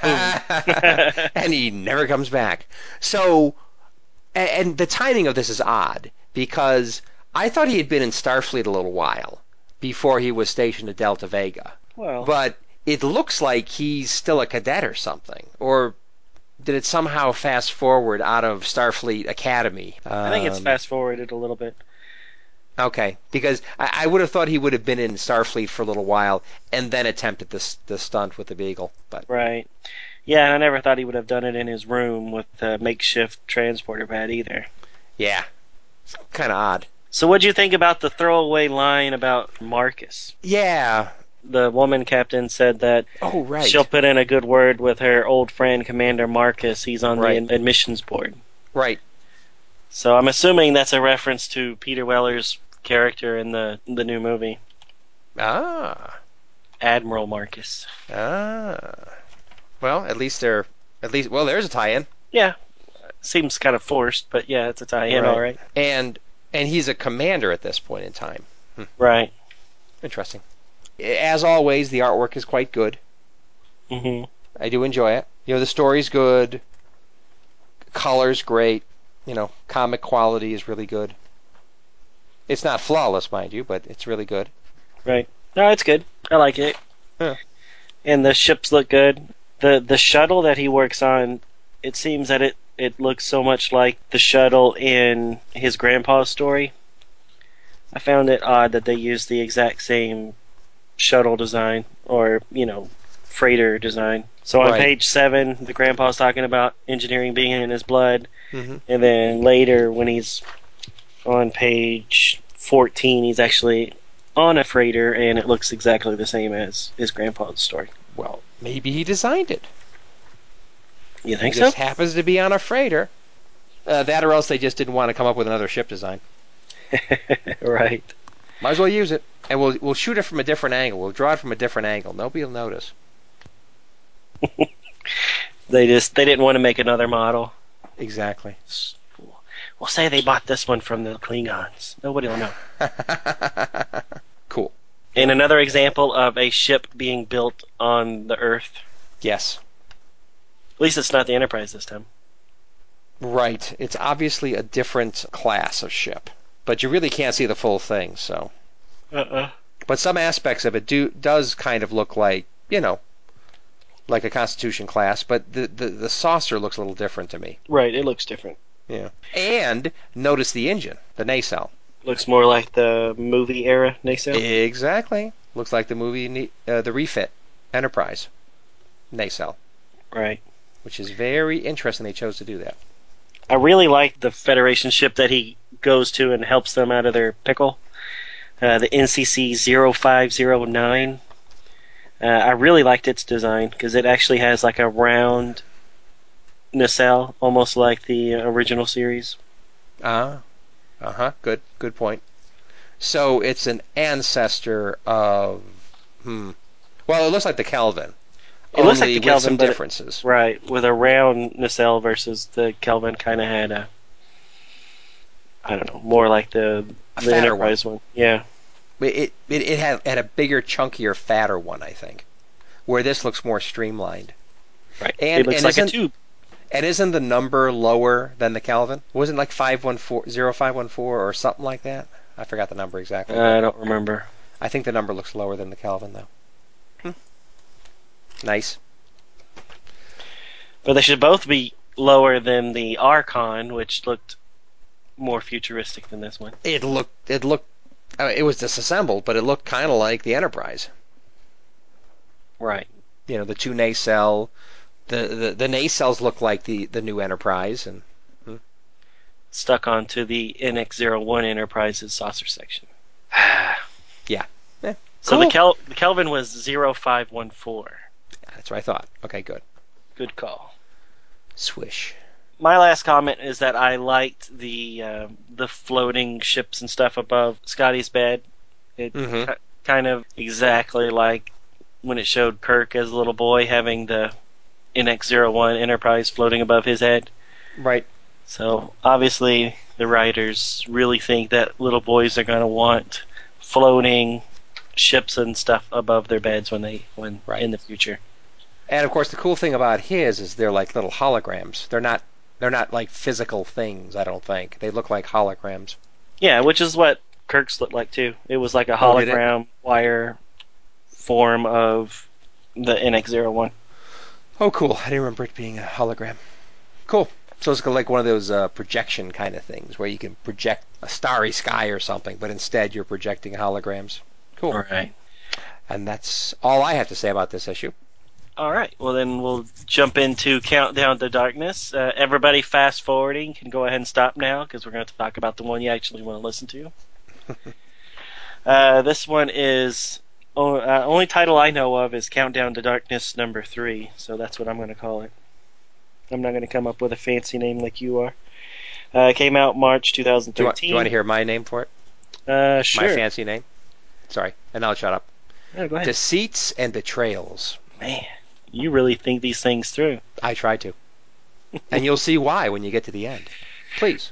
And he never comes back. So... And the timing of this is odd, because I thought he had been in Starfleet a little while before he was stationed at Delta Vega. Well, but it looks like he's still a cadet or something. Or did it somehow fast forward out of Starfleet Academy? I think it's fast forwarded a little bit. Okay, because I would have thought he would have been in Starfleet for a little while and then attempted this stunt with the Beagle. But right. Yeah, and I never thought he would have done it in his room with a makeshift transporter pad either. Yeah, it's kind of odd. So what do you think about the throwaway line about Marcus? Yeah. The woman captain said that she'll put in a good word with her old friend Commander Marcus. He's on the admissions board. Right. So I'm assuming that's a reference to Peter Weller's character in the new movie. Ah. Admiral Marcus. Ah. Well, at least there's a tie-in. Yeah, seems kind of forced, but yeah, it's a tie-in, all right. And he's a commander at this point in time. Right. Interesting. As always, the artwork is quite good. Mm-hmm. I do enjoy it. You know, the story's good. Color's great. You know, comic quality is really good. It's not flawless, mind you, but it's really good. Right. No, it's good. I like it. Yeah. And the ships look good. The shuttle that he works on, it seems that it it looks so much like the shuttle in his grandpa's story. I found it odd that they used the exact same shuttle design, or, you know, freighter design. So on page 7, the grandpa's talking about engineering being in his blood, and then later when he's on page 14, he's actually on a freighter, and it looks exactly the same as his grandpa's story. Well, maybe he designed it. You think so? It just happens to be on a freighter. That or else they just didn't want to come up with another ship design. Right. Might as well use it. And we'll shoot it from a different angle. We'll draw it from a different angle. Nobody will notice. They didn't want to make another model. Exactly. We'll say they bought this one from the Klingons. Nobody will know. Cool. And another example of a ship being built on the Earth. Yes. At least it's not the Enterprise this time. Right. It's obviously a different class of ship. But you really can't see the full thing, so... But some aspects of it does kind of look like, you know, like a Constitution class, but the saucer looks a little different to me. Right, it looks different. Yeah. And notice the engine, the nacelle. Looks more like the movie era nacelle? Exactly. Looks like the movie, the refit, Enterprise nacelle. Right. Which is very interesting they chose to do that. I really like the Federation ship that he goes to and helps them out of their pickle. The NCC 0509. I really liked its design because it actually has like a round nacelle, almost like the original series. Good point. So it's an ancestor of... Well, it looks like the Kelvin. It looks like the Kelvin, with some differences. Right, with a round nacelle versus the Kelvin kind of had a... I don't know, more like the Enterprise one. Yeah. It had a bigger, chunkier, fatter one, I think, where this looks more streamlined. Right. And it looks like a tube. And isn't the number lower than the Kelvin? Wasn't it like 0514 or something like that? I forgot the number exactly. I don't remember. I think the number looks lower than the Kelvin, though. Nice. But they should both be lower than the Archon, which looked more futuristic than this one. It looked. I mean, it was disassembled, but it looked kind of like the Enterprise. Right. You know, the two nacelle. The nacelles look like the new Enterprise, and stuck onto the NX-01 Enterprise's saucer section. Yeah. So cool. The Kelvin was 0514. That's what I thought. Okay, good. Good call. Swish. My last comment is that I liked the floating ships and stuff above Scotty's bed. It kind of exactly like when it showed Kirk as a little boy having the NX-01 Enterprise floating above his head. Right. So obviously the writers really think that little boys are going to want floating ships and stuff above their beds when in the future. And of course, the cool thing about his is they're like little holograms. They're not like physical things, I don't think. They look like holograms. Yeah, which is what Kirk's looked like, too. It was like a hologram wire form of the NX-01. Oh, cool. I didn't remember it being a hologram. Cool. So it's like one of those projection kind of things where you can project a starry sky or something, but instead you're projecting holograms. Cool. All right. And that's all I have to say about this issue. All right, well then we'll jump into Countdown to Darkness. Everybody fast forwarding can go ahead and stop now because we're going to talk about the one you actually want to listen to. This one is, only title I know of is Countdown to Darkness number 3, so that's what I'm going to call it. I'm not going to come up with a fancy name like you are. It came out March 2013. Do you want to hear my name for it? Sure. My fancy name? Sorry, and I'll shut up. Yeah, go ahead. Deceits and Betrayals. Man. You really think these things through. I try to. And you'll see why when you get to the end. Please.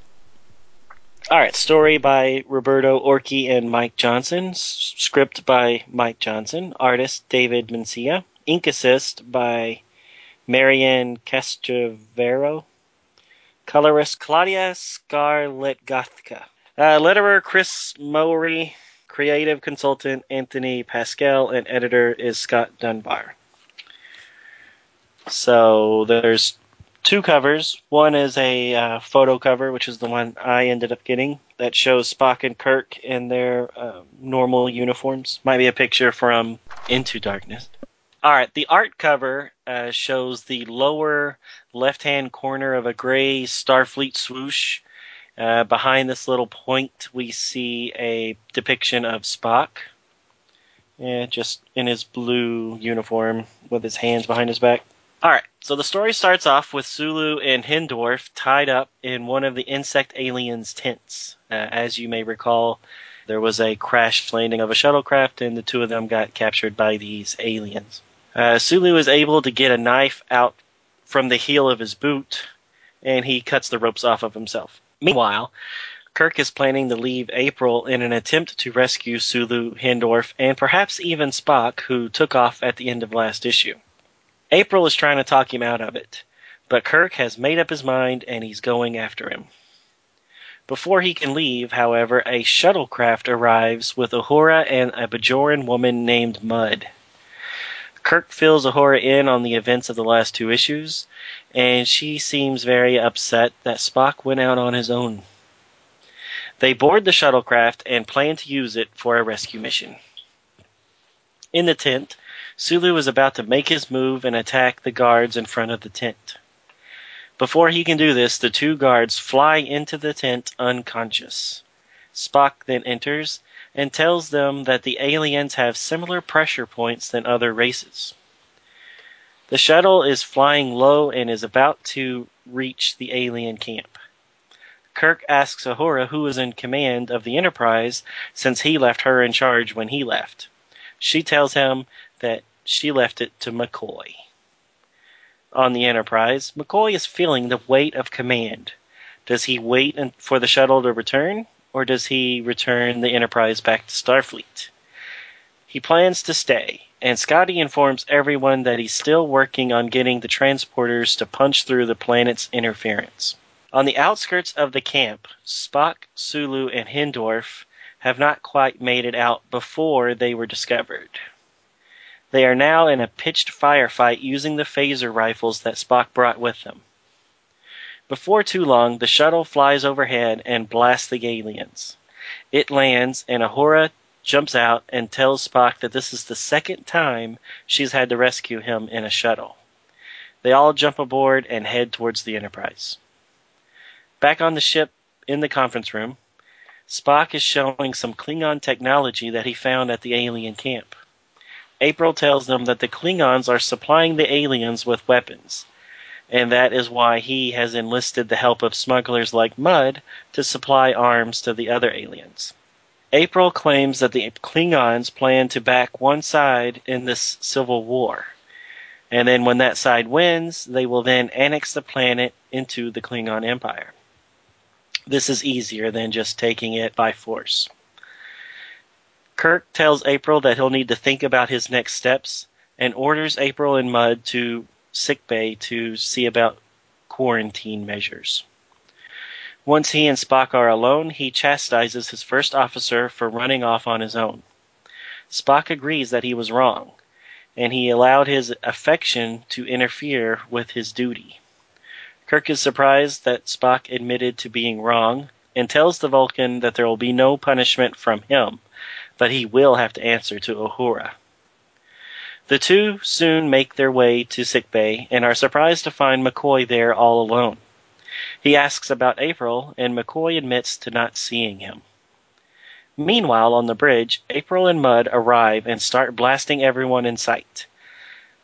All right. Story by Roberto Orci and Mike Johnson. Script by Mike Johnson. Artist David Mencia. Ink assist by Marianne Castrovero. Colorist Claudia Scarlett-Gothka. Letterer Chris Mowry. Creative consultant Anthony Pascal. And editor is Scott Dunbar. So there's two covers. One is a photo cover, which is the one I ended up getting, that shows Spock and Kirk in their normal uniforms. Might be a picture from Into Darkness. All right, the art cover shows the lower left-hand corner of a gray Starfleet swoosh. Behind this little point, we see a depiction of Spock, just in his blue uniform with his hands behind his back. All right, so the story starts off with Sulu and Hendorf tied up in one of the insect aliens' tents. As you may recall, there was a crash landing of a shuttlecraft, and the two of them got captured by these aliens. Sulu is able to get a knife out from the heel of his boot, and he cuts the ropes off of himself. Meanwhile, Kirk is planning to leave April in an attempt to rescue Sulu, Hendorf, and perhaps even Spock, who took off at the end of last issue. April is trying to talk him out of it, but Kirk has made up his mind and he's going after him. Before he can leave, however, a shuttlecraft arrives with Uhura and a Bajoran woman named Mudd. Kirk fills Uhura in on the events of the last two issues, and she seems very upset that Spock went out on his own. They board the shuttlecraft and plan to use it for a rescue mission. In the tent, Sulu is about to make his move and attack the guards in front of the tent. Before he can do this, the two guards fly into the tent unconscious. Spock then enters and tells them that the aliens have similar pressure points than other races. The shuttle is flying low and is about to reach the alien camp. Kirk asks Uhura who is in command of the Enterprise, since he left her in charge when he left. She tells him that she left it to McCoy. On the Enterprise, McCoy is feeling the weight of command. Does he wait for the shuttle to return, or does he return the Enterprise back to Starfleet? He plans to stay, and Scotty informs everyone that he's still working on getting the transporters to punch through the planet's interference. On the outskirts of the camp, Spock, Sulu, and Hendorf have not quite made it out before they were discovered. They are now in a pitched firefight using the phaser rifles that Spock brought with them. Before too long, the shuttle flies overhead and blasts the aliens. It lands, and Uhura jumps out and tells Spock that this is the second time she's had to rescue him in a shuttle. They all jump aboard and head towards the Enterprise. Back on the ship in the conference room, Spock is showing some Klingon technology that he found at the alien camp. April tells them that the Klingons are supplying the aliens with weapons, and that is why he has enlisted the help of smugglers like Mudd to supply arms to the other aliens. April claims that the Klingons plan to back one side in this civil war, and then when that side wins, they will then annex the planet into the Klingon Empire. This is easier than just taking it by force. Kirk tells April that he'll need to think about his next steps and orders April and Mudd to sickbay to see about quarantine measures. Once he and Spock are alone, he chastises his first officer for running off on his own. Spock agrees that he was wrong, and he allowed his affection to interfere with his duty. Kirk is surprised that Spock admitted to being wrong and tells the Vulcan that there will be no punishment from him, but he will have to answer to Uhura. The two soon make their way to sickbay and are surprised to find McCoy there all alone. He asks about April, and McCoy admits to not seeing him. Meanwhile, on the bridge, April and Mudd arrive and start blasting everyone in sight.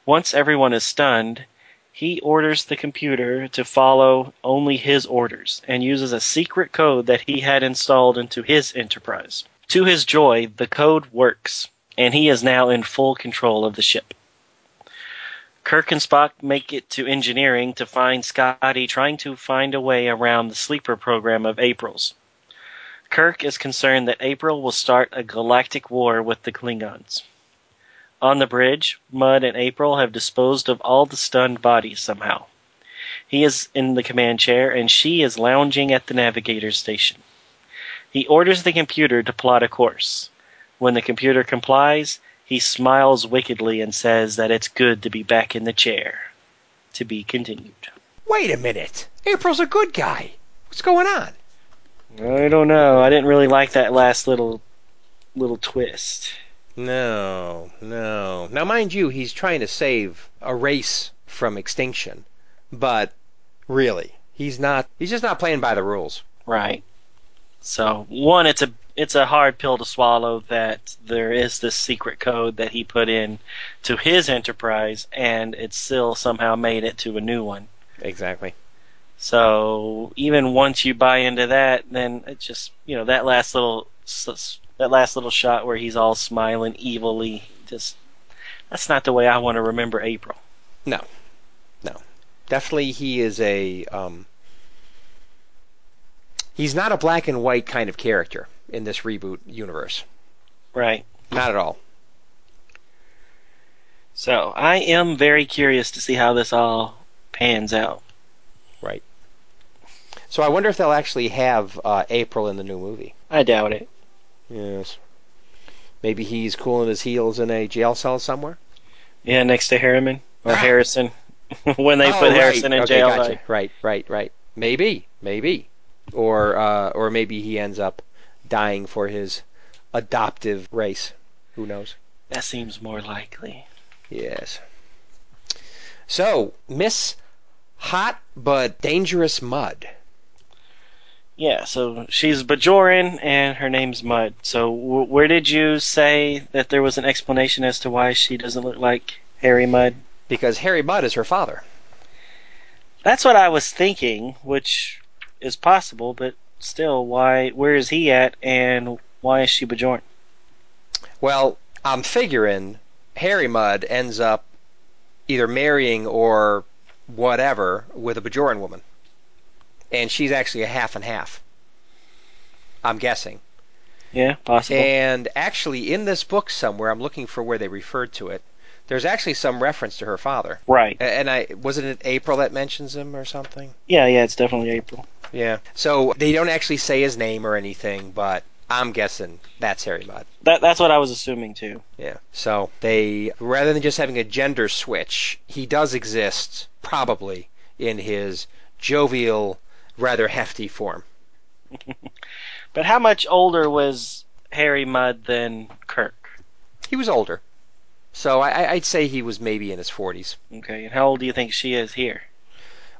Once everyone is stunned, he orders the computer to follow only his orders and uses a secret code that he had installed into his Enterprise. To his joy, the code works, and he is now in full control of the ship. Kirk and Spock make it to engineering to find Scotty trying to find a way around the sleeper program of April's. Kirk is concerned that April will start a galactic war with the Klingons. On the bridge, Mudd and April have disposed of all the stunned bodies somehow. He is in the command chair, and she is lounging at the navigator's station. He orders the computer to plot a course. When the computer complies, he smiles wickedly and says that it's good to be back in the chair. To be continued. Wait a minute. April's a good guy. What's going on? I don't know. I didn't really like that last little twist. No. Now, mind you, he's trying to save a race from extinction. But, really, he's not. He's just not playing by the rules. Right. So, one, it's a hard pill to swallow that there is this secret code that he put in to his Enterprise, and it still somehow made it to a new one. Exactly. So even once you buy into that, then it's just, you know, that last little shot where he's all smiling evilly, just, that's not the way I want to remember April. No. Definitely he is a he's not a black and white kind of character in this reboot universe. Right. Not at all. So I am very curious to see how this all pans out. Right. So I wonder if they'll actually have April in the new movie. I doubt it. Yes. Maybe he's cooling his heels in a jail cell somewhere? Yeah, next to Harriman. Or Harrison. When they put Harrison in jail. Gotcha. Like... Right. Maybe. Or maybe he ends up dying for his adoptive race. Who knows? That seems more likely. Yes. So, Miss Hot but Dangerous Mudd. Yeah, so she's Bajoran and her name's Mudd. So where did you say that there was an explanation as to why she doesn't look like Harry Mudd? Because Harry Mudd is her father. That's what I was thinking, which is possible, but still, why? Where is he at, and why is she Bajoran? Well, I'm figuring Harry Mudd ends up either marrying or whatever with a Bajoran woman, and she's actually a half and half. I'm guessing. Yeah, possible. And actually, in this book somewhere, I'm looking for where they referred to it. There's actually some reference to her father. Right. And wasn't it April that mentions him or something? Yeah, it's definitely April. Yeah. So they don't actually say his name or anything, but I'm guessing that's Harry Mudd. That's what I was assuming too. Yeah. So they, rather than just having a gender switch, he does exist probably in his jovial, rather hefty form. But how much older was Harry Mudd than Kirk? He was older. So I'd say he was maybe in his 40s. Okay, and how old do you think she is here?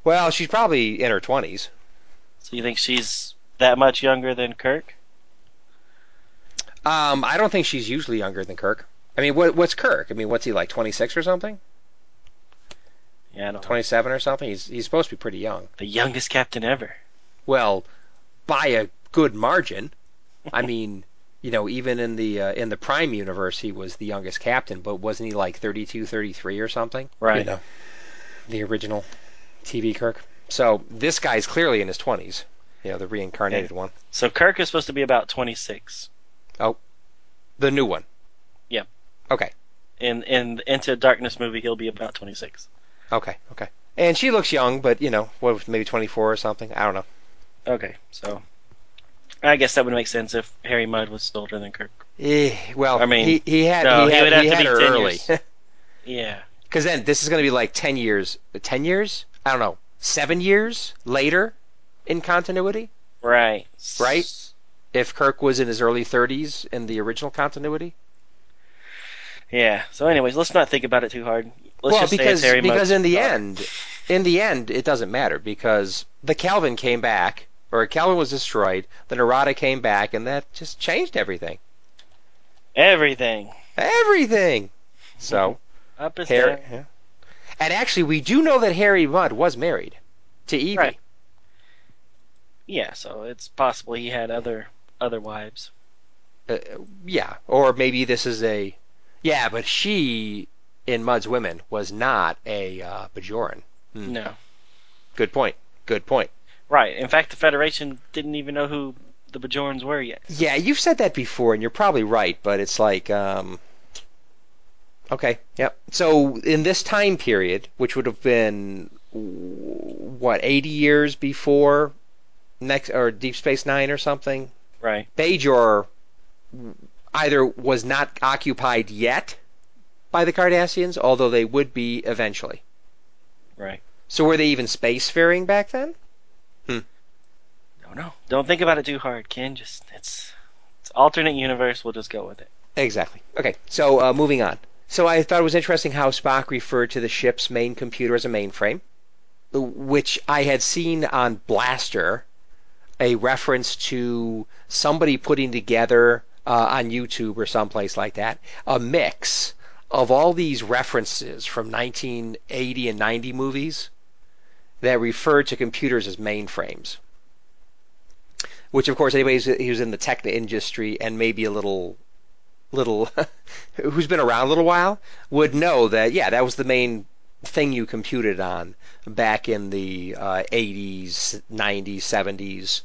Well, she's probably in her 20s. So you think she's that much younger than Kirk? I don't think she's usually younger than Kirk. I mean, what's Kirk? I mean, what's he like, 26 or something? Yeah, I don't know. 27 or something? He's supposed to be pretty young. The youngest captain ever. Well, by a good margin. I mean... You know, even in the Prime universe, he was the youngest captain, but wasn't he like 32, 33 or something? Right. You know, the original TV Kirk. So this guy's clearly in his 20s, you know, the reincarnated one. So Kirk is supposed to be about 26. Oh, the new one. Yeah. Okay. In the Into Darkness movie, he'll be about 26. Okay. And she looks young, but, you know, what, maybe 24 or something? I don't know. Okay, so... I guess that would make sense if Harry Mudd was older than Kirk. Yeah, well, I mean, he had her early. Yeah. Because then this is going to be like 10 years. 10 years? I don't know. 7 years later in continuity? Right? If Kirk was in his early 30s in the original continuity? Yeah. So anyways, let's not think about it too hard. Because in the end, it doesn't matter because the Kelvin came back. Or Kelvin was destroyed, then Narada came back, and that just changed everything. Everything! So, up is Harry, down. Yeah. And actually, we do know that Harry Mudd was married to Evie. Right. Yeah, so it's possible he had other wives. Yeah, or maybe this is a... Yeah, but she, in Mudd's Women, was not a Bajoran. Mm. No. Good point. Right. In fact, the Federation didn't even know who the Bajorans were yet. Yeah, you've said that before, and you're probably right, but it's like, okay, yep. So in this time period, which would have been, what, 80 years before next or Deep Space Nine or something? Right. Bajor either was not occupied yet by the Cardassians, although they would be eventually. Right. So were they even spacefaring back then? Don't know. Don't think about it too hard, Ken. Just it's alternate universe. We'll just go with it. Exactly. Okay. So moving on. So I thought it was interesting how Spock referred to the ship's main computer as a mainframe, which I had seen on Blaster, a reference to somebody putting together on YouTube or someplace like that, a mix of all these references from 1980 and 90 movies that referred to computers as mainframes, which, of course, anybody who's in the tech industry and maybe a little who's been around a little while would know that, yeah, that was the main thing you computed on back in the 80s, 90s, 70s,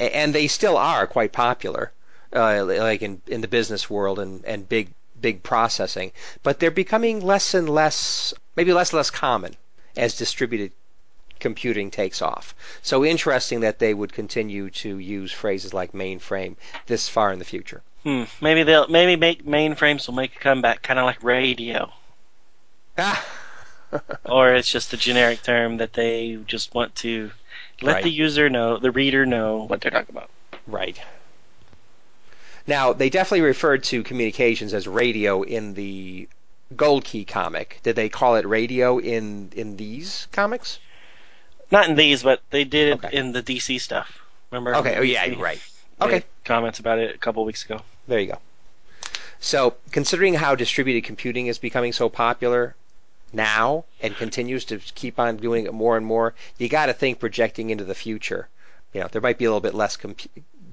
and they still are quite popular, like in the business world and big processing, but they're becoming less and less, maybe less and less common as distributed computing takes off. So interesting that they would continue to use phrases like mainframe this far in the future. Maybe they'll make mainframes will make a comeback, kind of like radio. Or it's just a generic term that they just want to let the user know, the reader know what they're talking about. Right. Now, they definitely referred to communications as radio in the Gold Key comic. Did they call it radio in these comics? Not in these, but they did it in the DC stuff. Remember? Okay. Oh, yeah, right. Okay. Comments about it a couple weeks ago. There you go. So, considering how distributed computing is becoming so popular now and continues to keep on doing it more and more, you got to think projecting into the future. You know, there might be a little bit less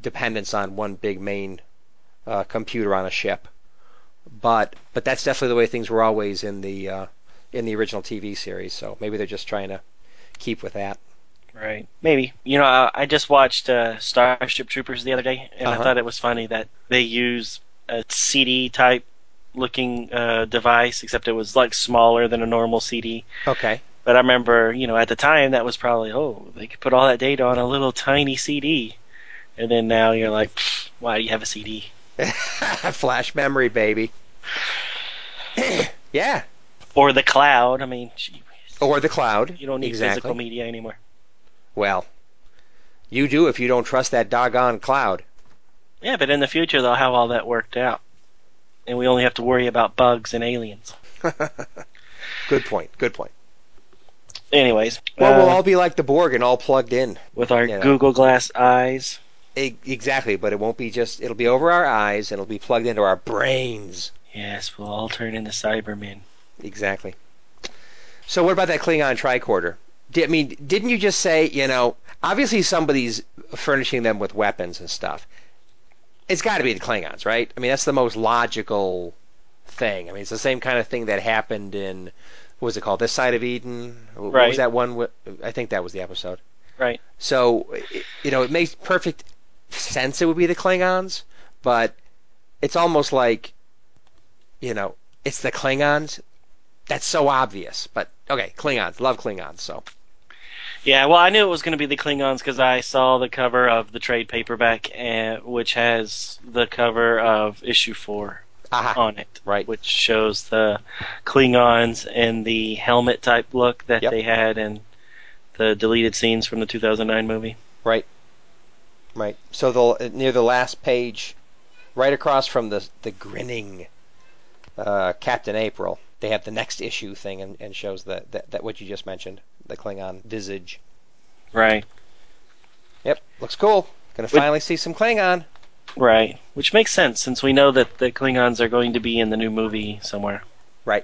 dependence on one big main computer on a ship, but that's definitely the way things were always in the original TV series. So maybe they're just trying to keep with that. Right. Maybe. You know, I just watched Starship Troopers the other day, and I thought it was funny that they use a CD-type looking device, except it was, like, smaller than a normal CD. Okay. But I remember, you know, at the time, that was probably, oh, they could put all that data on a little tiny CD. And then now you're like, why do you have a CD? Flash memory, baby. Yeah. Or the cloud. I mean, geez. Or the cloud. You don't need physical media anymore. Well, you do if you don't trust that doggone cloud. Yeah, but in the future they'll have all that worked out. And we only have to worry about bugs and aliens. Good point, good point. Anyways. Well, we'll all be like the Borg and all plugged in. With our Google Glass eyes. Exactly, but it won't be just, it'll be over our eyes and it'll be plugged into our brains. Yes, we'll all turn into Cybermen. Exactly. So what about that Klingon tricorder? I mean, didn't you just say, you know, obviously somebody's furnishing them with weapons and stuff. It's got to be the Klingons, right? I mean, that's the most logical thing. I mean, it's the same kind of thing that happened in, what was it called, This Side of Eden? Right. What was that one? I think that was the episode. Right. So, you know, it makes perfect sense it would be the Klingons, but it's almost like, you know, it's the Klingons. That's so obvious, but okay, Klingons. Love Klingons, so. Yeah, well, I knew it was going to be the Klingons because I saw the cover of the trade paperback, which has the cover of issue 4 on it, right? Which shows the Klingons and the helmet-type look that they had in the deleted scenes from the 2009 movie. Right, right. So near the last page, right across from the grinning Captain April, they have the next issue thing and shows that what you just mentioned, the Klingon visage. Right. Yep, looks cool. Gonna finally see some Klingon. Right, which makes sense since we know that the Klingons are going to be in the new movie somewhere. Right.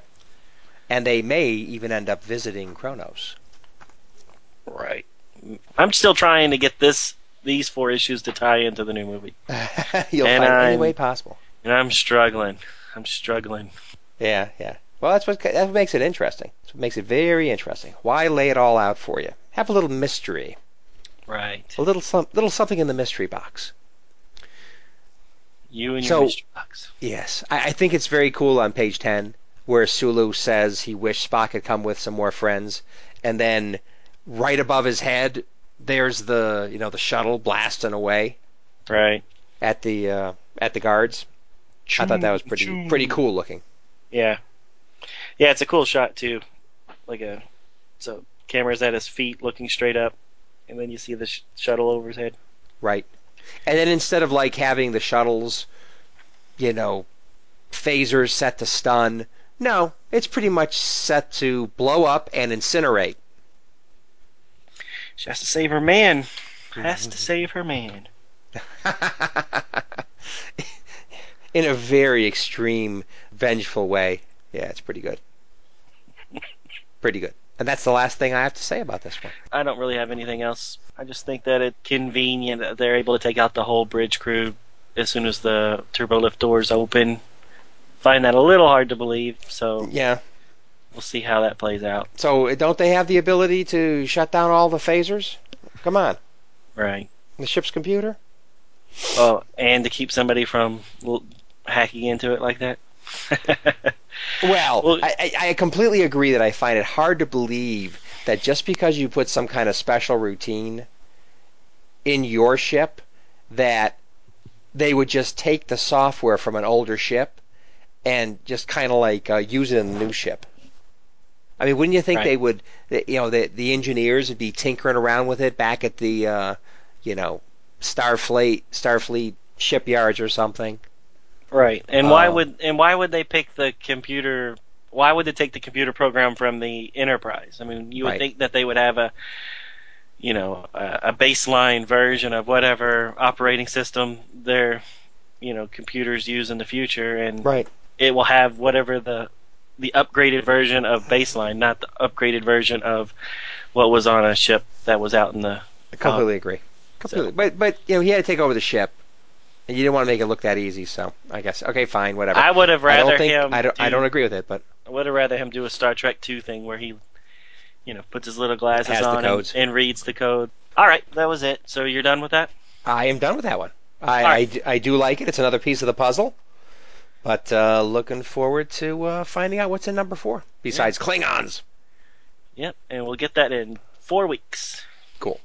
And they may even end up visiting Kronos. Right. I'm still trying to get these 4 issues to tie into the new movie. You'll find any way possible. And I'm struggling. Yeah, yeah. Well, that's what makes it interesting. That's what makes it very interesting. Why lay it all out for you? Have a little mystery. Right. A little something in the mystery box. You and your mystery box. Yes. I think it's very cool on page 10 where Sulu says he wished Spock had come with some more friends. And then right above his head, there's the, you know, the shuttle blasting away. Right. At the guards. I thought that was pretty cool looking. Yeah. Yeah, it's a cool shot too. Like it's a Camera's at his feet looking straight up, and then you see the shuttle over his head. Right. And then instead of, like, having the shuttle's, you know, phasers set to stun, no, it's pretty much set to blow up and incinerate. She has to save her man. Has to save her man. In a very extreme, vengeful way. Yeah, it's pretty good. Pretty good. And that's the last thing I have to say about this one. I don't really have anything else. I just think that it's convenient that they're able to take out the whole bridge crew as soon as the turbo lift doors open. Find that a little hard to believe, so yeah, we'll see how that plays out. So don't they have the ability to shut down all the phasers? Come on. Right. The ship's computer? Oh, and to keep somebody from hacking into it like that? Well, I completely agree that I find it hard to believe that just because you put some kind of special routine in your ship, that they would just take the software from an older ship and just kind of like use it in the new ship. I mean, wouldn't you think they would, you know, the engineers would be tinkering around with it back at the, you know, Starfleet shipyards or something? Right. And why would they pick the computer? Why would they take the computer program from the Enterprise? I mean, you would think that they would have a, you know, a baseline version of whatever operating system their, you know, computers use in the future, and it will have whatever the upgraded version of baseline, not the upgraded version of what was on a ship that was out in the. I completely agree. Completely. So. But you know, he had to take over the ship. And you didn't want to make it look that easy, so I guess okay, fine, whatever. I would have rather I don't agree with it, but I would have rather him do a Star Trek 2 thing where he, you know, puts his little glasses on and reads the code. All right, that was it. So you're done with that? I am done with that one. I do like it. It's another piece of the puzzle, but looking forward to finding out what's in number 4 besides Klingons. Yep, and we'll get that in 4 weeks. Cool.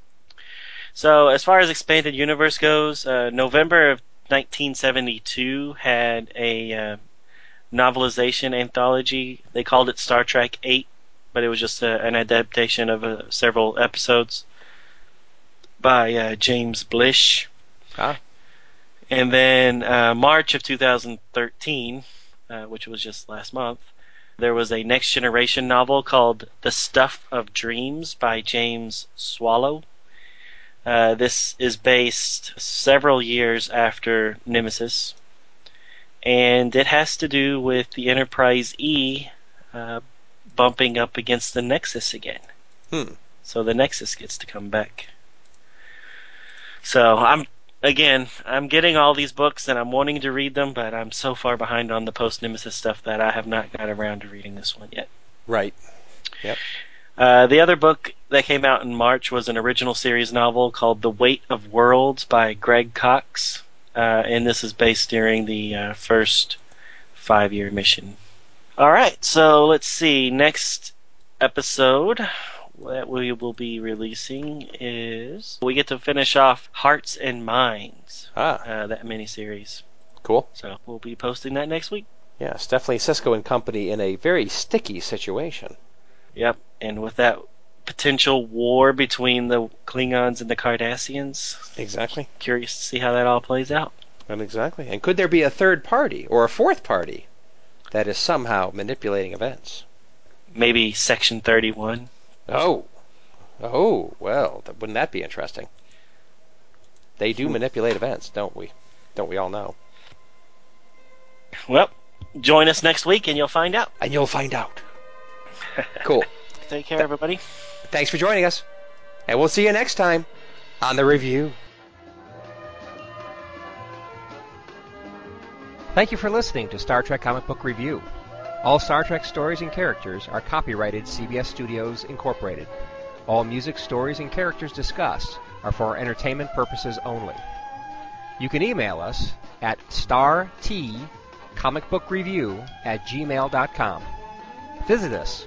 So as far as Expanded Universe goes, November of 1972 had a novelization anthology. They called it Star Trek 8, but it was just an adaptation of several episodes by James Blish. Ah. And then March of 2013, which was just last month, there was a Next Generation novel called The Stuff of Dreams by James Swallow. This is based several years after Nemesis, and it has to do with the Enterprise E bumping up against the Nexus again. So the Nexus gets to come back. So I'm getting all these books and I'm wanting to read them, but I'm so far behind on the post-Nemesis stuff that I have not got around to reading this one yet. Right. Yep. The other book that came out in March was an original series novel called The Weight of Worlds by Greg Cox, and this is based during the first 5-year mission. All right, so let's see. Next episode that we will be releasing is we get to finish off Hearts and Minds, that miniseries. Cool. So we'll be posting that next week. Yeah, it's definitely Sisko and company in a very sticky situation. Yep, and with that potential war between the Klingons and the Cardassians. Exactly. Curious to see how that all plays out. And exactly. And could there be a third party or a fourth party that is somehow manipulating events? Maybe Section 31. Oh, well, wouldn't that be interesting? They do manipulate events, don't we? Don't we all know? Well, join us next week and you'll find out. And you'll find out. Cool. Take care, everybody. Thanks for joining us. And we'll see you next time on The Review. Thank you for listening to Star Trek Comic Book Review. All Star Trek stories and characters are copyrighted CBS Studios, Incorporated. All music, stories, and characters discussed are for entertainment purposes only. You can email us at startcomicbookreview@gmail.com. Visit us